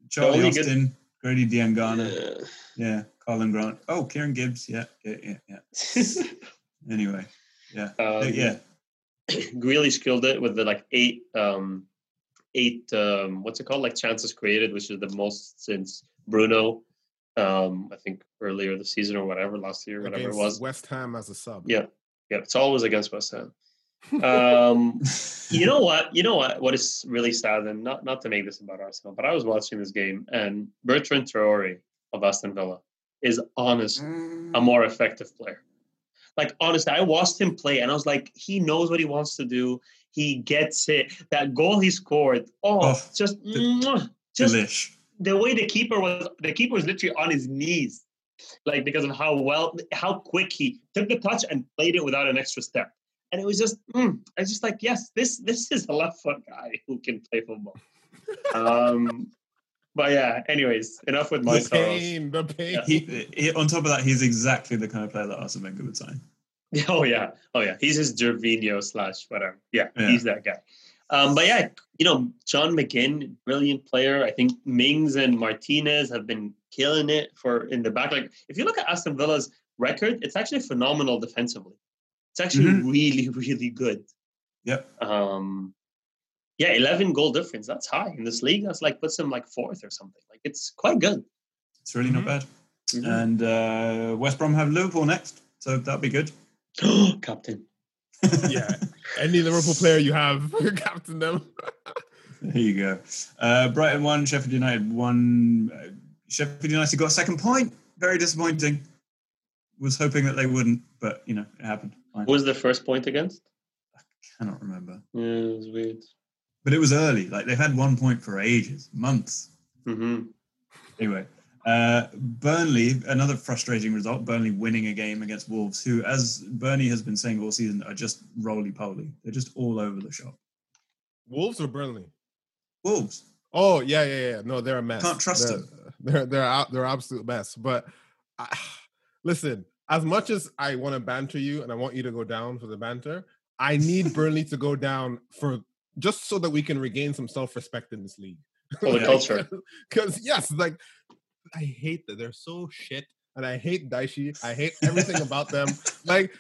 Charlie Austin, Grady Diangana, Colin Grant. Oh, Kieran Gibbs, yeah. Anyway, Grealish killed it with the like eight what's it called, like chances created, which is the most since Bruno. I think earlier this season or whatever, last year, whatever against it was. West Ham as a sub. Yeah. It's always against West Ham. You know what? What is really sad, and not to make this about Arsenal, but I was watching this game, and Bertrand Traore of Aston Villa is a more effective player. Like, honestly, I watched him play, and I was like, he knows what he wants to do. He gets it. That goal he scored, delish. The way the keeper was literally on his knees, like because of how quick he took the touch and played it without an extra step. And it was just, I was just like, yes, this is a left foot guy who can play football. But yeah, anyways, enough with my sorrows. The pain. Yeah. He, on top of that, he's exactly the kind of player that Arsene Wenger would sign. Oh yeah. He's his Gervinho / whatever. Yeah, he's that guy. But yeah, you know, John McGinn, brilliant player. I think Mings and Martinez have been killing it in the back. Like, if you look at Aston Villa's record, it's actually phenomenal defensively. It's actually really, really good. Yep. 11 goal difference. That's high in this league. That's like puts them like fourth or something. Like it's quite good. It's really not bad. Mm-hmm. And West Brom have Liverpool next, so that'll be good. Captain. Yeah. Any Liverpool player you have, you captain them. There you go. Brighton 1, Sheffield United 1. Sheffield United got a second point. Very disappointing. Was hoping that they wouldn't, but, you know, it happened. Fine. Who was the first point against? I cannot remember. Yeah, it was weird. But it was early. Like, they've had 1 point for ages. Months. Mm-hmm. Anyway. Burnley, another frustrating result. Burnley winning a game against Wolves, who, as Bernie has been saying all season, are just roly-poly. They're just all over the shop. Wolves or Burnley? Wolves. Oh yeah. No, they're a mess. Can't trust them. They're absolute mess. But listen, as much as I want to banter you and I want you to go down for the banter, I need Burnley to go down for just so that we can regain some self-respect in this league. For the culture, because I hate that they're so shit, and I hate Daichi. I hate everything about them. Like,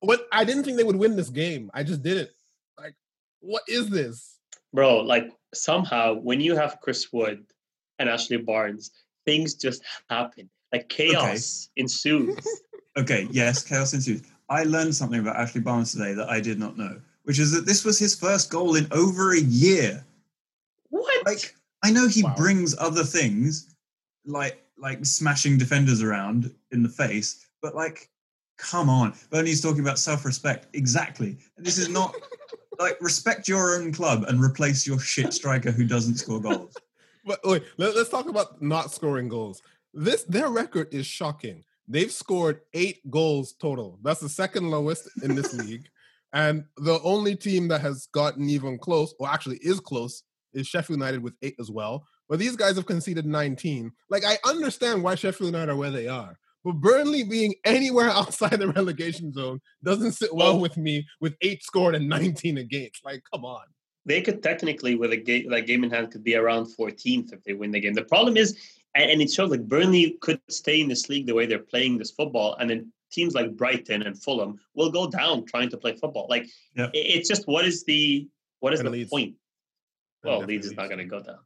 what? I didn't think they would win this game. I just didn't. Like, what is this, bro? Like, somehow when you have Chris Wood and Ashley Barnes, things just happen. Like chaos ensues. Okay, yes, chaos ensues. I learned something about Ashley Barnes today that I did not know, which is that this was his first goal in over a year. What? Like, I know he brings other things. Like smashing defenders around in the face, but like come on. Bernie's talking about self-respect. Exactly. This is not... Like, respect your own club and replace your shit striker who doesn't score goals. But wait, let's talk about not scoring goals. Their record is shocking. They've scored 8 goals total. That's the second lowest in this league. And the only team that has gotten even close, or actually is close, is Sheffield United with 8 as well. But these guys have conceded 19. Like, I understand why Sheffield United are where they are. But Burnley being anywhere outside the relegation zone doesn't sit well with me with 8 scored and 19 against. Like, come on. They could technically, with a game, like game in hand, could be around 14th if they win the game. The problem is, and it shows, like, Burnley could stay in this league the way they're playing this football, and then teams like Brighton and Fulham will go down trying to play football. Like, yeah. It's just what is the point? Well, Leeds is not going to go down.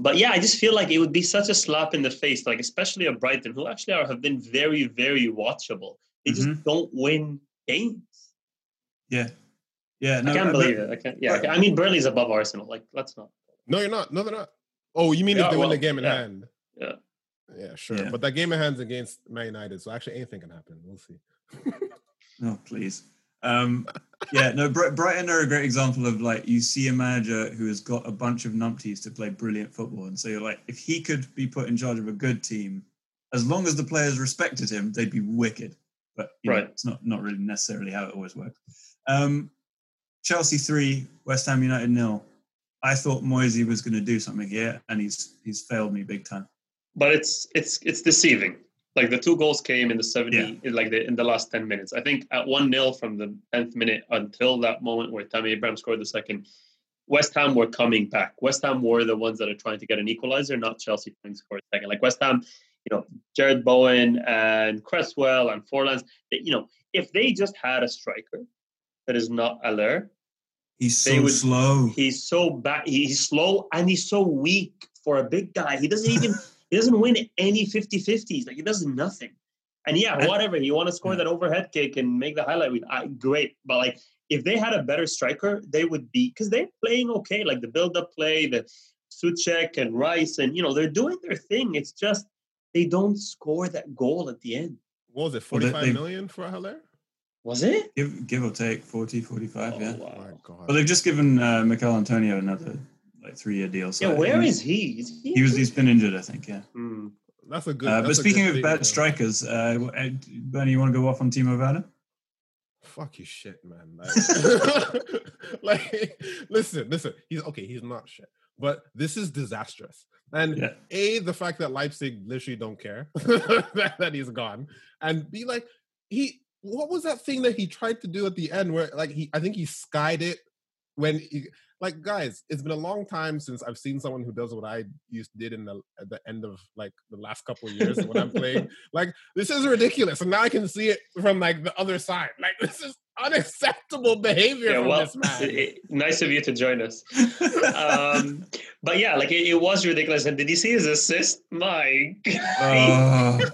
But yeah, I just feel like it would be such a slap in the face, like especially at Brighton, who actually have been very, very watchable. They just don't win games. Yeah. Yeah. No, I can't believe it. I can't. Yeah. Right. I mean, Burnley's above Arsenal. Like, let's not. No, you're not. No, they're not. Oh, you mean if they win the game in hand? Yeah. Yeah, sure. Yeah. But that game in hand's against Man United, so actually anything can happen. We'll see. Oh, please. Brighton are a great example of, like, you see a manager who has got a bunch of numpties to play brilliant football, and so you're like, if he could be put in charge of a good team, as long as the players respected him, they'd be wicked. But you know, it's not really necessarily how it always works. Chelsea 3, West Ham United 0. I thought Moisey was going to do something here, and he's failed me big time. But it's deceiving. Like, the 2 goals came in the 70, in the last 10 minutes. I think at 1-0 from the 10th minute until that moment where Tammy Abraham scored the second, West Ham were coming back. West Ham were the ones that are trying to get an equalizer, not Chelsea trying to score a second. Like, West Ham, you know, Jared Bowen and Cresswell and Forlans, you know, if they just had a striker that is not Allaire. He's so slow. He's so bad. He's slow and he's so weak for a big guy. He doesn't even... He doesn't win any 50-50s. Like, he does nothing. And yeah, whatever. You want to score that overhead kick and make the highlight read, great. But, like, if they had a better striker, they would be... Because they're playing okay. Like, the build-up play, the Suchek and Rice, and, you know, they're doing their thing. It's just they don't score that goal at the end. What was it, 45 million for Haller? Was it? Give or take, 40, 45, yeah. Wow. Oh, my God. But they've just given Mikel Antonio another... Like, 3-year deal. So yeah, where is he? He's been injured, I think. Yeah, that's a good. But speaking of bad strikers, Bernie, you want to go off on Timo Werner? Fuck your shit, man. Like, listen. He's okay. He's not shit, but this is disastrous. And the fact that Leipzig literally don't care that he's gone, and B, like, what was that thing that he tried to do at the end where, like, I think he skied it when he. Like, guys, it's been a long time since I've seen someone who does what I did in at the end of, like, the last couple of years when I'm playing. Like, this is ridiculous. And now I can see it from, like, the other side. Like, this is unacceptable behavior from this man. Nice of you to join us. But, yeah, like, it was ridiculous. And did you see his assist? My God.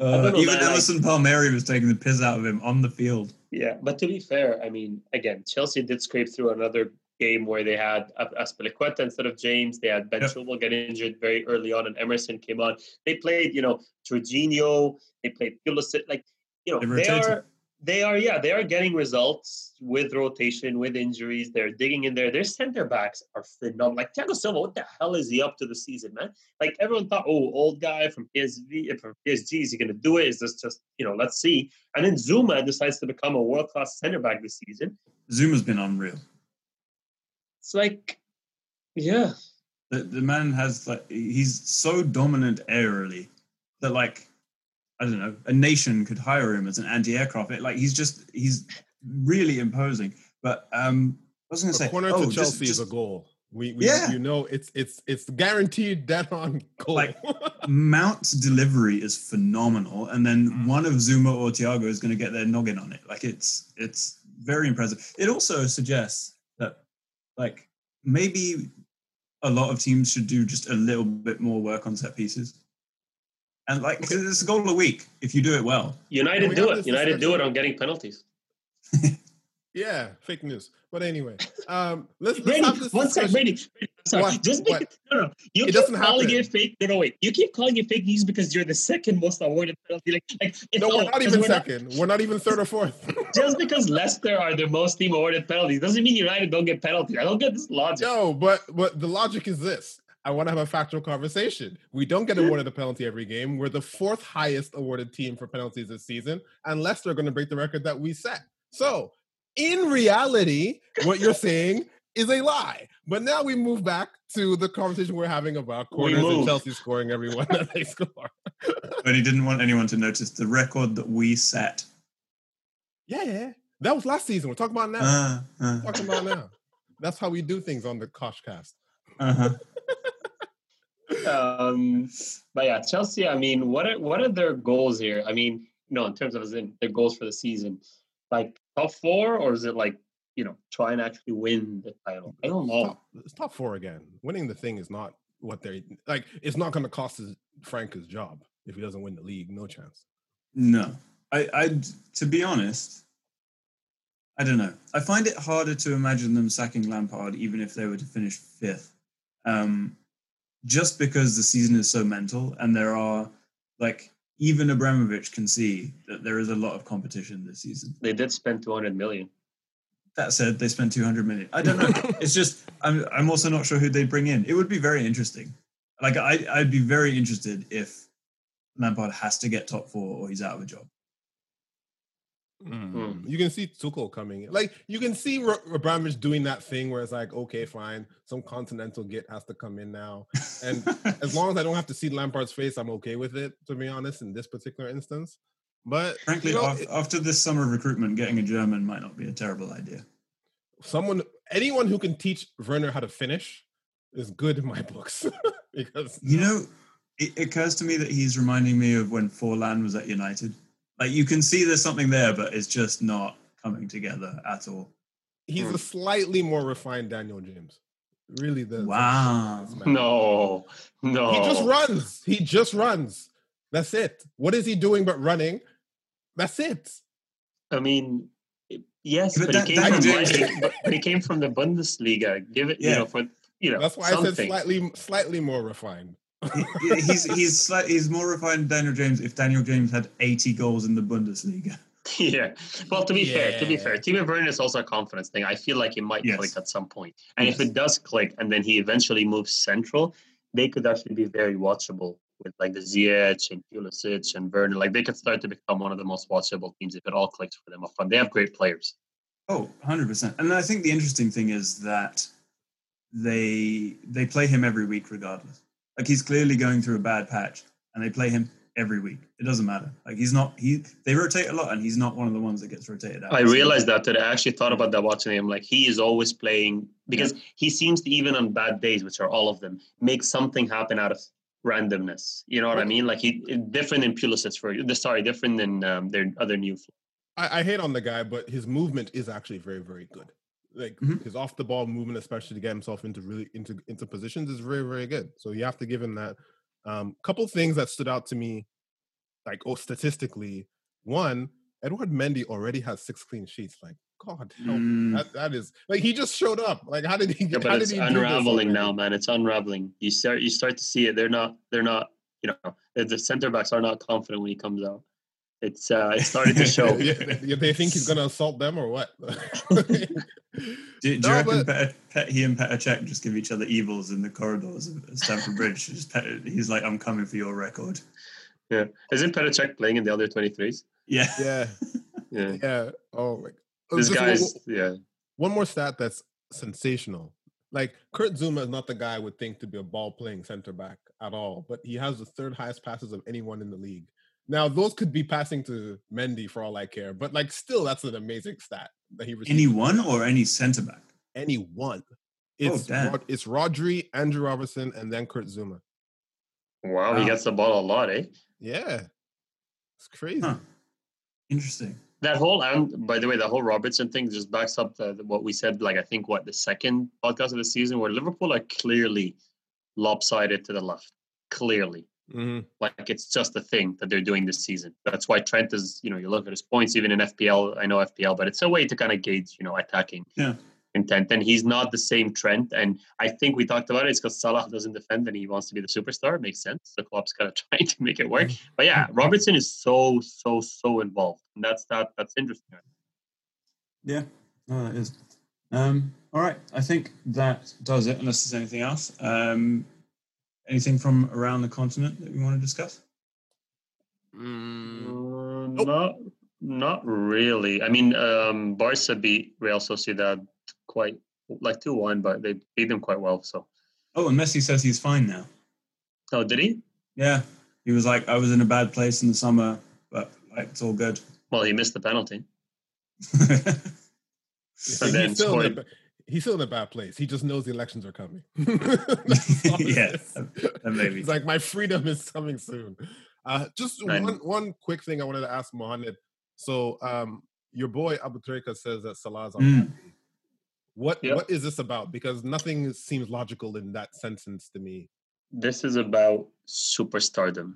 Even Emerson Palmieri was taking the piss out of him on the field. Yeah, but to be fair, I mean, again, Chelsea did scrape through another game where they had Azpilicueta instead of James. They had Ben Chilwell get injured very early on, and Emerson came on. They played, you know, Jorginho. They played Pulisic. Like, you know, they are getting results with rotation, with injuries. They're digging in there. Their center backs are phenomenal. Like, Thiago Silva, what the hell is he up to this season, man? Like, everyone thought, old guy from PSG, is he going to do it? Is this just, you know, let's see. And then Zuma decides to become a world-class center back this season. Zuma's been unreal. It's like, yeah. The man has, like, he's so dominant aerially that, like, I don't know, a nation could hire him as an anti-aircraft. He's really imposing. But I was going to say... corner to Chelsea is a goal. You know, it's guaranteed dead on goal. Like, Mount's delivery is phenomenal. And then one of Zuma or Thiago is going to get their noggin on it. Like, it's very impressive. It also suggests that, like, maybe a lot of teams should do just a little bit more work on set pieces. And, like, it's a goal a week if you do it well. United do it. United do it on getting penalties. Yeah, fake news. But anyway, let's have this discussion. Brady, sorry. What? Just because, what? No. You it keep calling happen. It fake. No, wait. You keep calling it fake news because you're the second most awarded penalty. We're not even second. We're not even third or fourth. Just because Leicester are the most team awarded penalties doesn't mean United don't get penalties. I don't get this logic. No, but the logic is this. I want to have a factual conversation. We don't get awarded a penalty every game. We're the fourth highest awarded team for penalties this season, unless they're going to break the record that we set. So, in reality, what you're saying is a lie. But now we move back to the conversation we're having about corners and Chelsea scoring every one that they score. But he didn't want anyone to notice the record that we set. Yeah. That was last season. We're talking about now. We're talking about now. That's how we do things on the Koshcast. Uh-huh. But yeah, Chelsea, I mean, what are their goals here? I mean, no, in terms of as in their goals for the season, like top four, or is it like, you know, try and actually win the title? I don't know. It's top four again. Winning the thing is not what they're like. It's not going to cost Frank his job if he doesn't win the league. No chance. No, I to be honest, I don't know. I find it harder to imagine them sacking Lampard, even if they were to finish fifth. Just because the season is so mental and there are, like, even Abramovich can see that there is a lot of competition this season. They did spend 200 million. That said, they spent 200 million. I don't know. It's just, I'm also not sure who they bring in. It would be very interesting. Like, I'd be very interested if Lampard has to get top four or he's out of a job. Mm. You can see Tuchel coming in. Like, you can see Abramovich doing that thing where it's like, okay, fine, some continental git has to come in now. And as long as I don't have to see Lampard's face, I'm okay with it, to be honest, in this particular instance. But frankly, you know, after this summer recruitment, getting a German might not be a terrible idea. Anyone who can teach Werner how to finish is good in my books. Because you know, it occurs to me that he's reminding me of when Forlan was at United. Like, you can see there's something there, but it's just not coming together at all. He's a slightly more refined Daniel James. Really the... Wow. No. He just runs. That's it. What is he doing but running? That's it. I mean, yes, but he came from the Bundesliga. Give it, that's why something. I said slightly more refined. He's more refined than Daniel James if Daniel James had 80 goals in the Bundesliga. Yeah. Well, to be fair, Timo Werner is also a confidence thing. I feel like it might click at some point. And if it does click and then he eventually moves central, they could actually be very watchable with like the Ziyech and Pulisic and Werner. Like, they could start to become one of the most watchable teams if it all clicks for them up front. They have great players. Oh, 100%. And I think the interesting thing is that they play him every week regardless. Like, he's clearly going through a bad patch, and they play him every week. It doesn't matter. Like, he's not... They rotate a lot, and he's not one of the ones that gets rotated out. I realized that today. I actually thought about that watching him. Like, he is always playing... Because he seems to, even on bad days, which are all of them, make something happen out of randomness. You know what I mean? Like, different than Pulisic different than their other new... I hate on the guy, but his movement is actually very, very good. Like, his off-the-ball movement, especially to get himself into positions, is very, very good. So you have to give him that. Couple things that stood out to me, like, statistically. One, Edouard Mendy already has 6 clean sheets. Like, God help me. That is... Like, he just showed up. Like, how did he... Yeah, but it's unraveling now, man. It's unraveling. You start to see it. They're not, you know, the centre-backs are not confident when he comes out. It's it started to show. They think he's going to assault them or what? Do you reckon he and Petr Cech just give each other evils in the corridors of Stamford Bridge? He's like, I'm coming for your record. Yeah. Isn't Petr Cech playing in the other 23s? Yeah. Yeah. Yeah. Yeah. Oh, my God. This guy's... One more stat that's sensational. Like, Kurt Zouma is not the guy I would think to be a ball-playing centre-back at all, but he has the third highest passes of anyone in the league. Now, those could be passing to Mendy for all I care, but, like, still, that's an amazing stat that he received. Anyone or any centre back? Anyone. It's Rodri, Andrew Robertson, and then Kurt Zouma. Wow, he gets the ball a lot, eh? Yeah, it's crazy. Huh. Interesting. That whole, and by the way, that whole Robertson thing just backs up what we said. Like, I think the second podcast of the season, where Liverpool are clearly lopsided to the left, clearly. Mm-hmm. Like, it's just a thing that they're doing this season. That's why Trent is, you know, you look at his points, even in FPL, I know FPL, but it's a way to kind of gauge, you know, attacking. Yeah. content. And he's not the same Trent. And I think we talked about it. It's because Salah doesn't defend and he wants to be the superstar. Makes sense. The club's kind of trying to make it work. But yeah, Robertson is so involved. And that's interesting. Yeah, no, it is. All right. I think that does it, unless there's anything else. Anything from around the continent that we want to discuss? Not really. I mean, Barca beat Real Sociedad quite, like 2-1, but they beat them quite well. So. Oh, and Messi says he's fine now. Oh, did he? Yeah. He was like, I was in a bad place in the summer, but like, it's all good. Well, he missed the penalty. He's still in a bad place. He just knows the elections are coming. Yes. Maybe. It's like, my freedom is coming soon. Just one quick thing I wanted to ask Mohamed. So your boy Abutreka says that Salah's unhappy. What is this about? Because nothing seems logical in that sentence to me. This is about superstardom.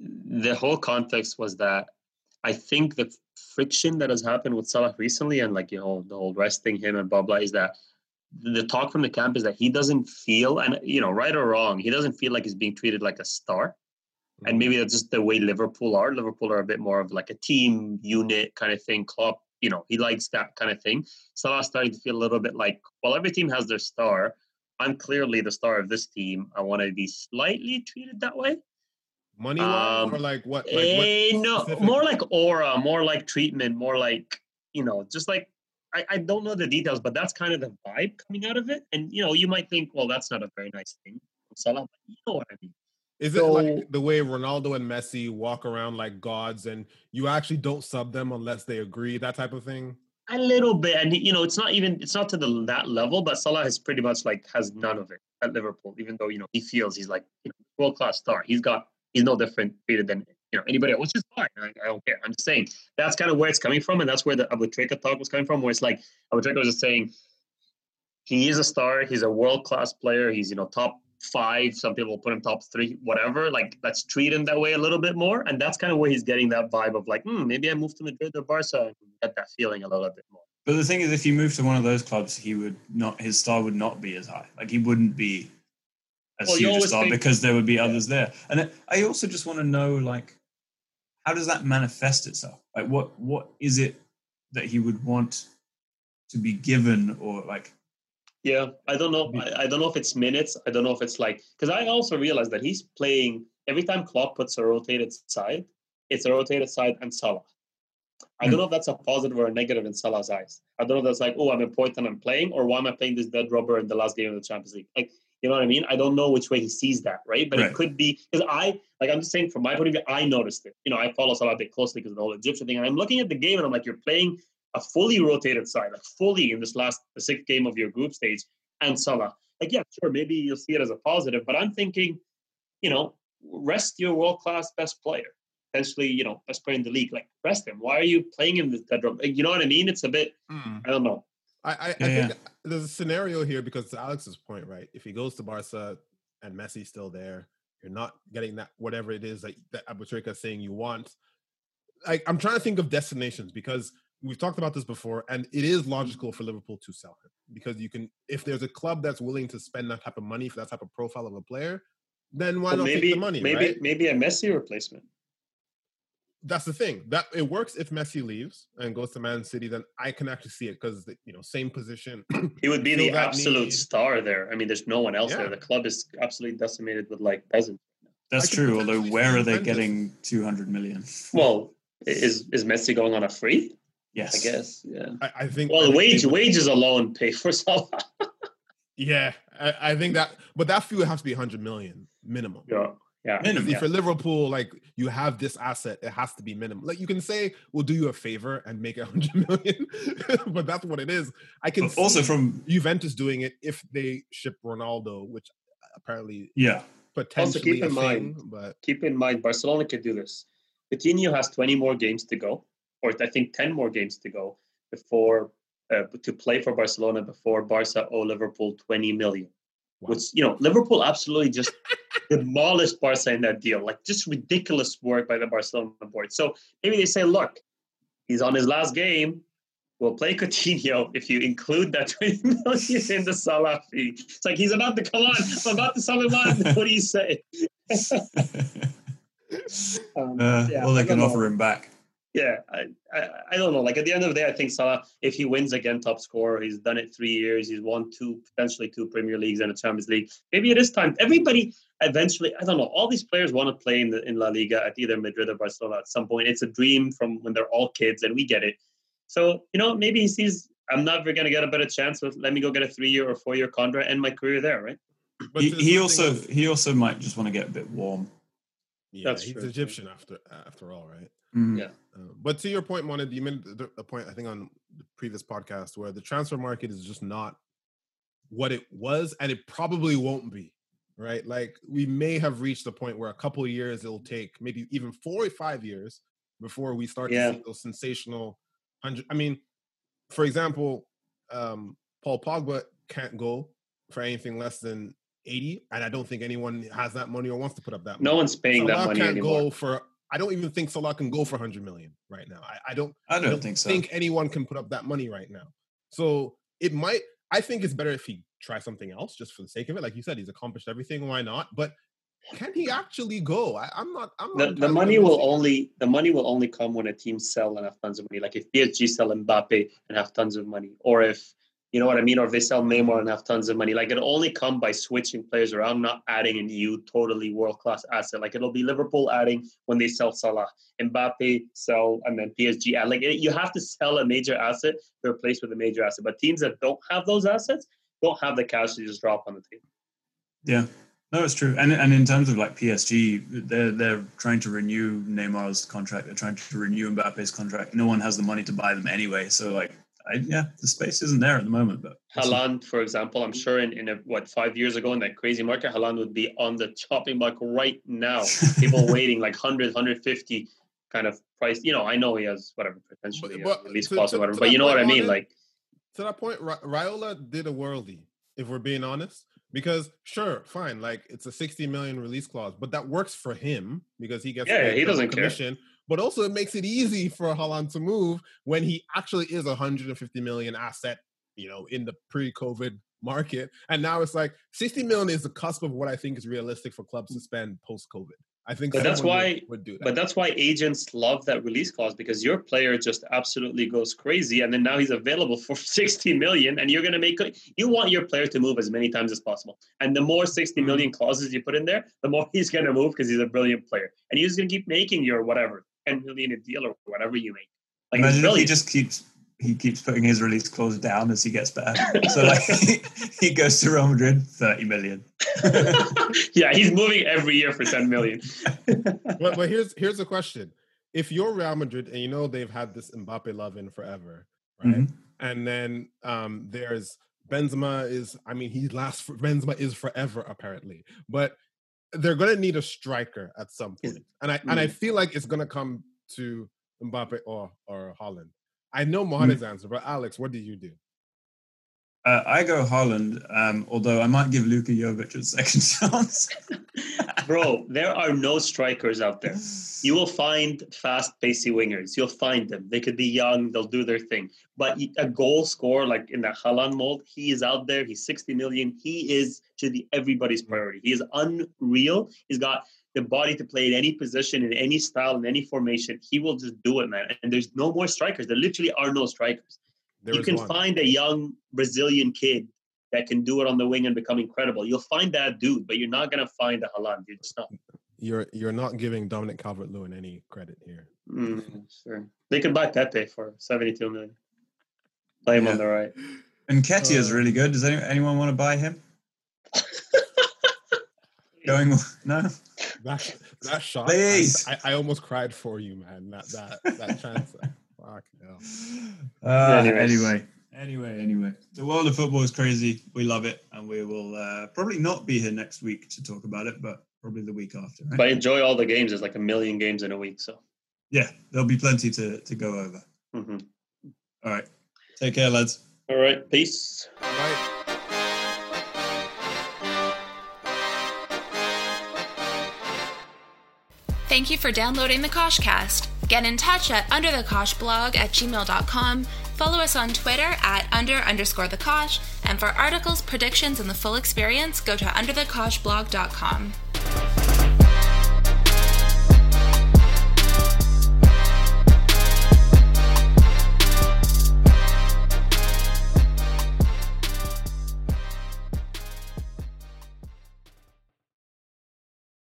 The whole context was that I think the friction that has happened with Salah recently, and like, you know, the whole resting him and blah blah, is that the talk from the camp is that he doesn't feel, and you know, right or wrong, he doesn't feel like he's being treated like a star. And maybe that's just the way Liverpool are. Liverpool are a bit more of like a team unit kind of thing. Klopp, you know, he likes that kind of thing. Salah's starting to feel a little bit like, well, every team has their star. I'm clearly the star of this team. I want to be slightly treated that way. Money-wise or like what? Like what more like aura, more like treatment, more like, you know, just like, I don't know the details, but that's kind of the vibe coming out of it. And, you know, you might think, well, that's not a very nice thing from Salah, but you know what I mean. Is it like the way Ronaldo and Messi walk around like gods and you actually don't sub them unless they agree, that type of thing? A little bit. And, you know, it's not to that level, but Salah is pretty much like, has none of it at Liverpool, even though, you know, he feels he's like, you know, world-class star. He's no different treated than, you know, anybody else, which is fine. I don't care. I'm just saying that's kind of where it's coming from. And that's where the Abutreka talk was coming from, where it's like, Abutreka was just saying, he is a star. He's a world-class player. He's, you know, top 5, some people put him top 3, whatever, like let's treat him that way a little bit more. And that's kind of where he's getting that vibe of like, maybe I move to Madrid or Barca and get that feeling a little bit more. But the thing is, if he moved to one of those clubs, his star would not be as high. Like he wouldn't be a superstar because there would be others there. And I also just want to know, like, how does that manifest itself? Like what is it that he would want to be given, or like, yeah, I don't know. I don't know if it's minutes. I don't know if it's like... Because I also realized that he's playing... Every time Klopp puts a rotated side, it's a rotated side and Salah. I don't know if that's a positive or a negative in Salah's eyes. I don't know if that's like, oh, I'm important, I'm playing, or why am I playing this dead rubber in the last game of the Champions League? Like, you know what I mean? I don't know which way he sees that, right? But it could be... Because I'm just saying, from my point of view, I noticed it. You know, I follow Salah a bit closely because of the whole Egyptian thing. And I'm looking at the game and I'm like, you're playing a fully rotated side, like fully in this the sixth game of your group stage, and Salah. Like, yeah, sure, maybe you'll see it as a positive, but I'm thinking, you know, rest your world-class best player. Potentially, you know, best player in the league. Like, rest him. Why are you playing him this dead rubber? You know what I mean? It's a bit, I don't know. I think there's a scenario here, because to Alex's point, right? If he goes to Barca and Messi's still there, you're not getting that, whatever it is that Abutreka is saying you want. Like, I'm trying to think of destinations, because we've talked about this before, and it is logical for Liverpool to sell him, because you can, if there's a club that's willing to spend that type of money for that type of profile of a player, then why not take the money? Maybe a Messi replacement. That's the thing. That it works if Messi leaves and goes to Man City, then I can actually see it, because you know, same position. He would be the absolute star there. I mean, there's no one else there. The club is absolutely decimated with like peasants. That's true. Although, where are they getting 200 million? Well, is Messi going on a free? Yes, I guess. Yeah, I think. Well, wages alone pay for Salah. Yeah, I think that, but that fee would have to be 100 million minimum. Yeah, minimum. For Liverpool, like you have this asset, it has to be minimum. Like you can say, "We'll do you a favor and make 100 million," but that's what it is. I can see also from Juventus doing it if they ship Ronaldo, which apparently, potentially. Also keep in mind, Barcelona could do this. Coutinho has 20 more games to go. Or I think 10 more games to go before to play for Barcelona before Barca owe Liverpool 20 million. Wow. Which, you know, Liverpool absolutely just demolished Barca in that deal. Like, just ridiculous work by the Barcelona board. So maybe they say, look, he's on his last game. will play Coutinho if you include that 20 million in the Salah fee. It's like, he's about to come on. I'm about to sub him on. What do you say? well, they can offer him back. Yeah, I don't know. Like, at the end of the day, I think Salah, if he wins again top scorer, he's done it 3 years. He's won potentially two Premier Leagues and a Champions League. Maybe it is time. Everybody eventually, I don't know, all these players want to play in La Liga at either Madrid or Barcelona at some point. It's a dream from when they're all kids, and we get it. So, you know, maybe he sees, I'm never going to get a better chance, but let me go get a 3-year or 4-year contract and my career there, right? But he also might just want to get a bit warm. Yeah, that's he's true. Egyptian after all, right? Mm. Yeah. But to your point, Mona, you made a point, I think, on the previous podcast where the transfer market is just not what it was, and it probably won't be, right? Like, we may have reached the point where a couple of years it'll take, maybe even 4 or 5 years before we start to see those sensational 100. I mean, for example, Paul Pogba can't go for anything less than 80, and I don't think anyone has that money or wants to put up that money. No one's paying Salah that money anymore. I don't even think Salah can go for 100 million right now. I don't think anyone can put up that money right now. So I think it's better if he tries something else just for the sake of it. Like you said, he's accomplished everything. Why not? But can he actually go? The money will only come when a team sell and have tons of money. Like if PSG sell Mbappe and have tons of money, or if, you know what I mean? Or if they sell Neymar and have tons of money. Like, it'll only come by switching players around, not adding a new totally world-class asset. Like, it'll be Liverpool adding when they sell Salah. Mbappe sell, and then PSG add. Like, you have to sell a major asset to replace with a major asset. But teams that don't have those assets don't have the cash to just drop on the table. Yeah. No, it's true. And in terms of, like, PSG, they're trying to renew Neymar's contract. They're trying to renew Mbappe's contract. No one has the money to buy them anyway. So, like, the space isn't there at the moment. But Haaland, for example, I'm sure in 5 years ago in that crazy market, Haaland would be on the chopping block right now. People waiting like 100, 150 kind of price. You know, I know he has whatever potential, at least possible, whatever. But you know what I mean? Like, to that point, Raiola did a worldie, if we're being honest, because sure, fine, like it's a 60 million release clause, but that works for him because he gets he doesn't commission. Care. But also it makes it easy for Haaland to move when he actually is 150 million asset, you know, in the pre-COVID market. And now it's like 60 million is the cusp of what I think is realistic for clubs to spend post-COVID. I think that's why would do that. But that's why agents love that release clause, because your player just absolutely goes crazy. And then now he's available for 60 million and you're going to make it. You want your player to move as many times as possible. And the more 60 million clauses you put in there, the more he's going to move because he's a brilliant player. And he's going to keep making your whatever. 10 million a deal or whatever you make. Like, imagine if he just keeps putting his release clause down as he gets better. So like he goes to Real Madrid, 30 million. Yeah, he's moving every year for 10 million. But here's the question. If you're Real Madrid and you know they've had this Mbappe love in forever, right? Mm-hmm. And then there's Benzema Benzema is forever apparently. But they're going to need a striker at some point. And I feel like it's going to come to Mbappe or Haaland. I know Mohan's answer, but Alex, what do you do? I go Haaland, although I might give Luka Jovic a second chance. Bro, there are no strikers out there. You will find fast, pacey wingers. You'll find them. They could be young. They'll do their thing. But a goal scorer, like in the Haaland mold, he is out there. He's 60 million. He is should be everybody's priority. He is unreal. He's got the body to play in any position, in any style, in any formation. He will just do it, man. And there's no more strikers. There literally are no strikers. You can find a young Brazilian kid that can do it on the wing and become incredible. You'll find that dude, but you're not going to find a Haaland. You're just not. You're not giving Dominic Calvert-Lewin any credit here. Sure. They could buy Pepe for 72 million. Play him on the right. And Nketiah is really good. Does anyone want to buy him? No? That shot. Please. I almost cried for you, man. That chance. Fuck no. Anyway, the world of football is crazy. We love it, and we will probably not be here next week to talk about it, but probably the week after. Right? But enjoy all the games. There's like 1 million games in a week, so yeah, there'll be plenty to go over. Mm-hmm. All right, take care, lads. All right, peace. All right. Thank you for downloading the Koshcast. Get in touch at underthekoshblog@gmail.com, Follow us on Twitter at @_thekosh, and for articles, predictions, and the full experience, go to underthekoshblog.com.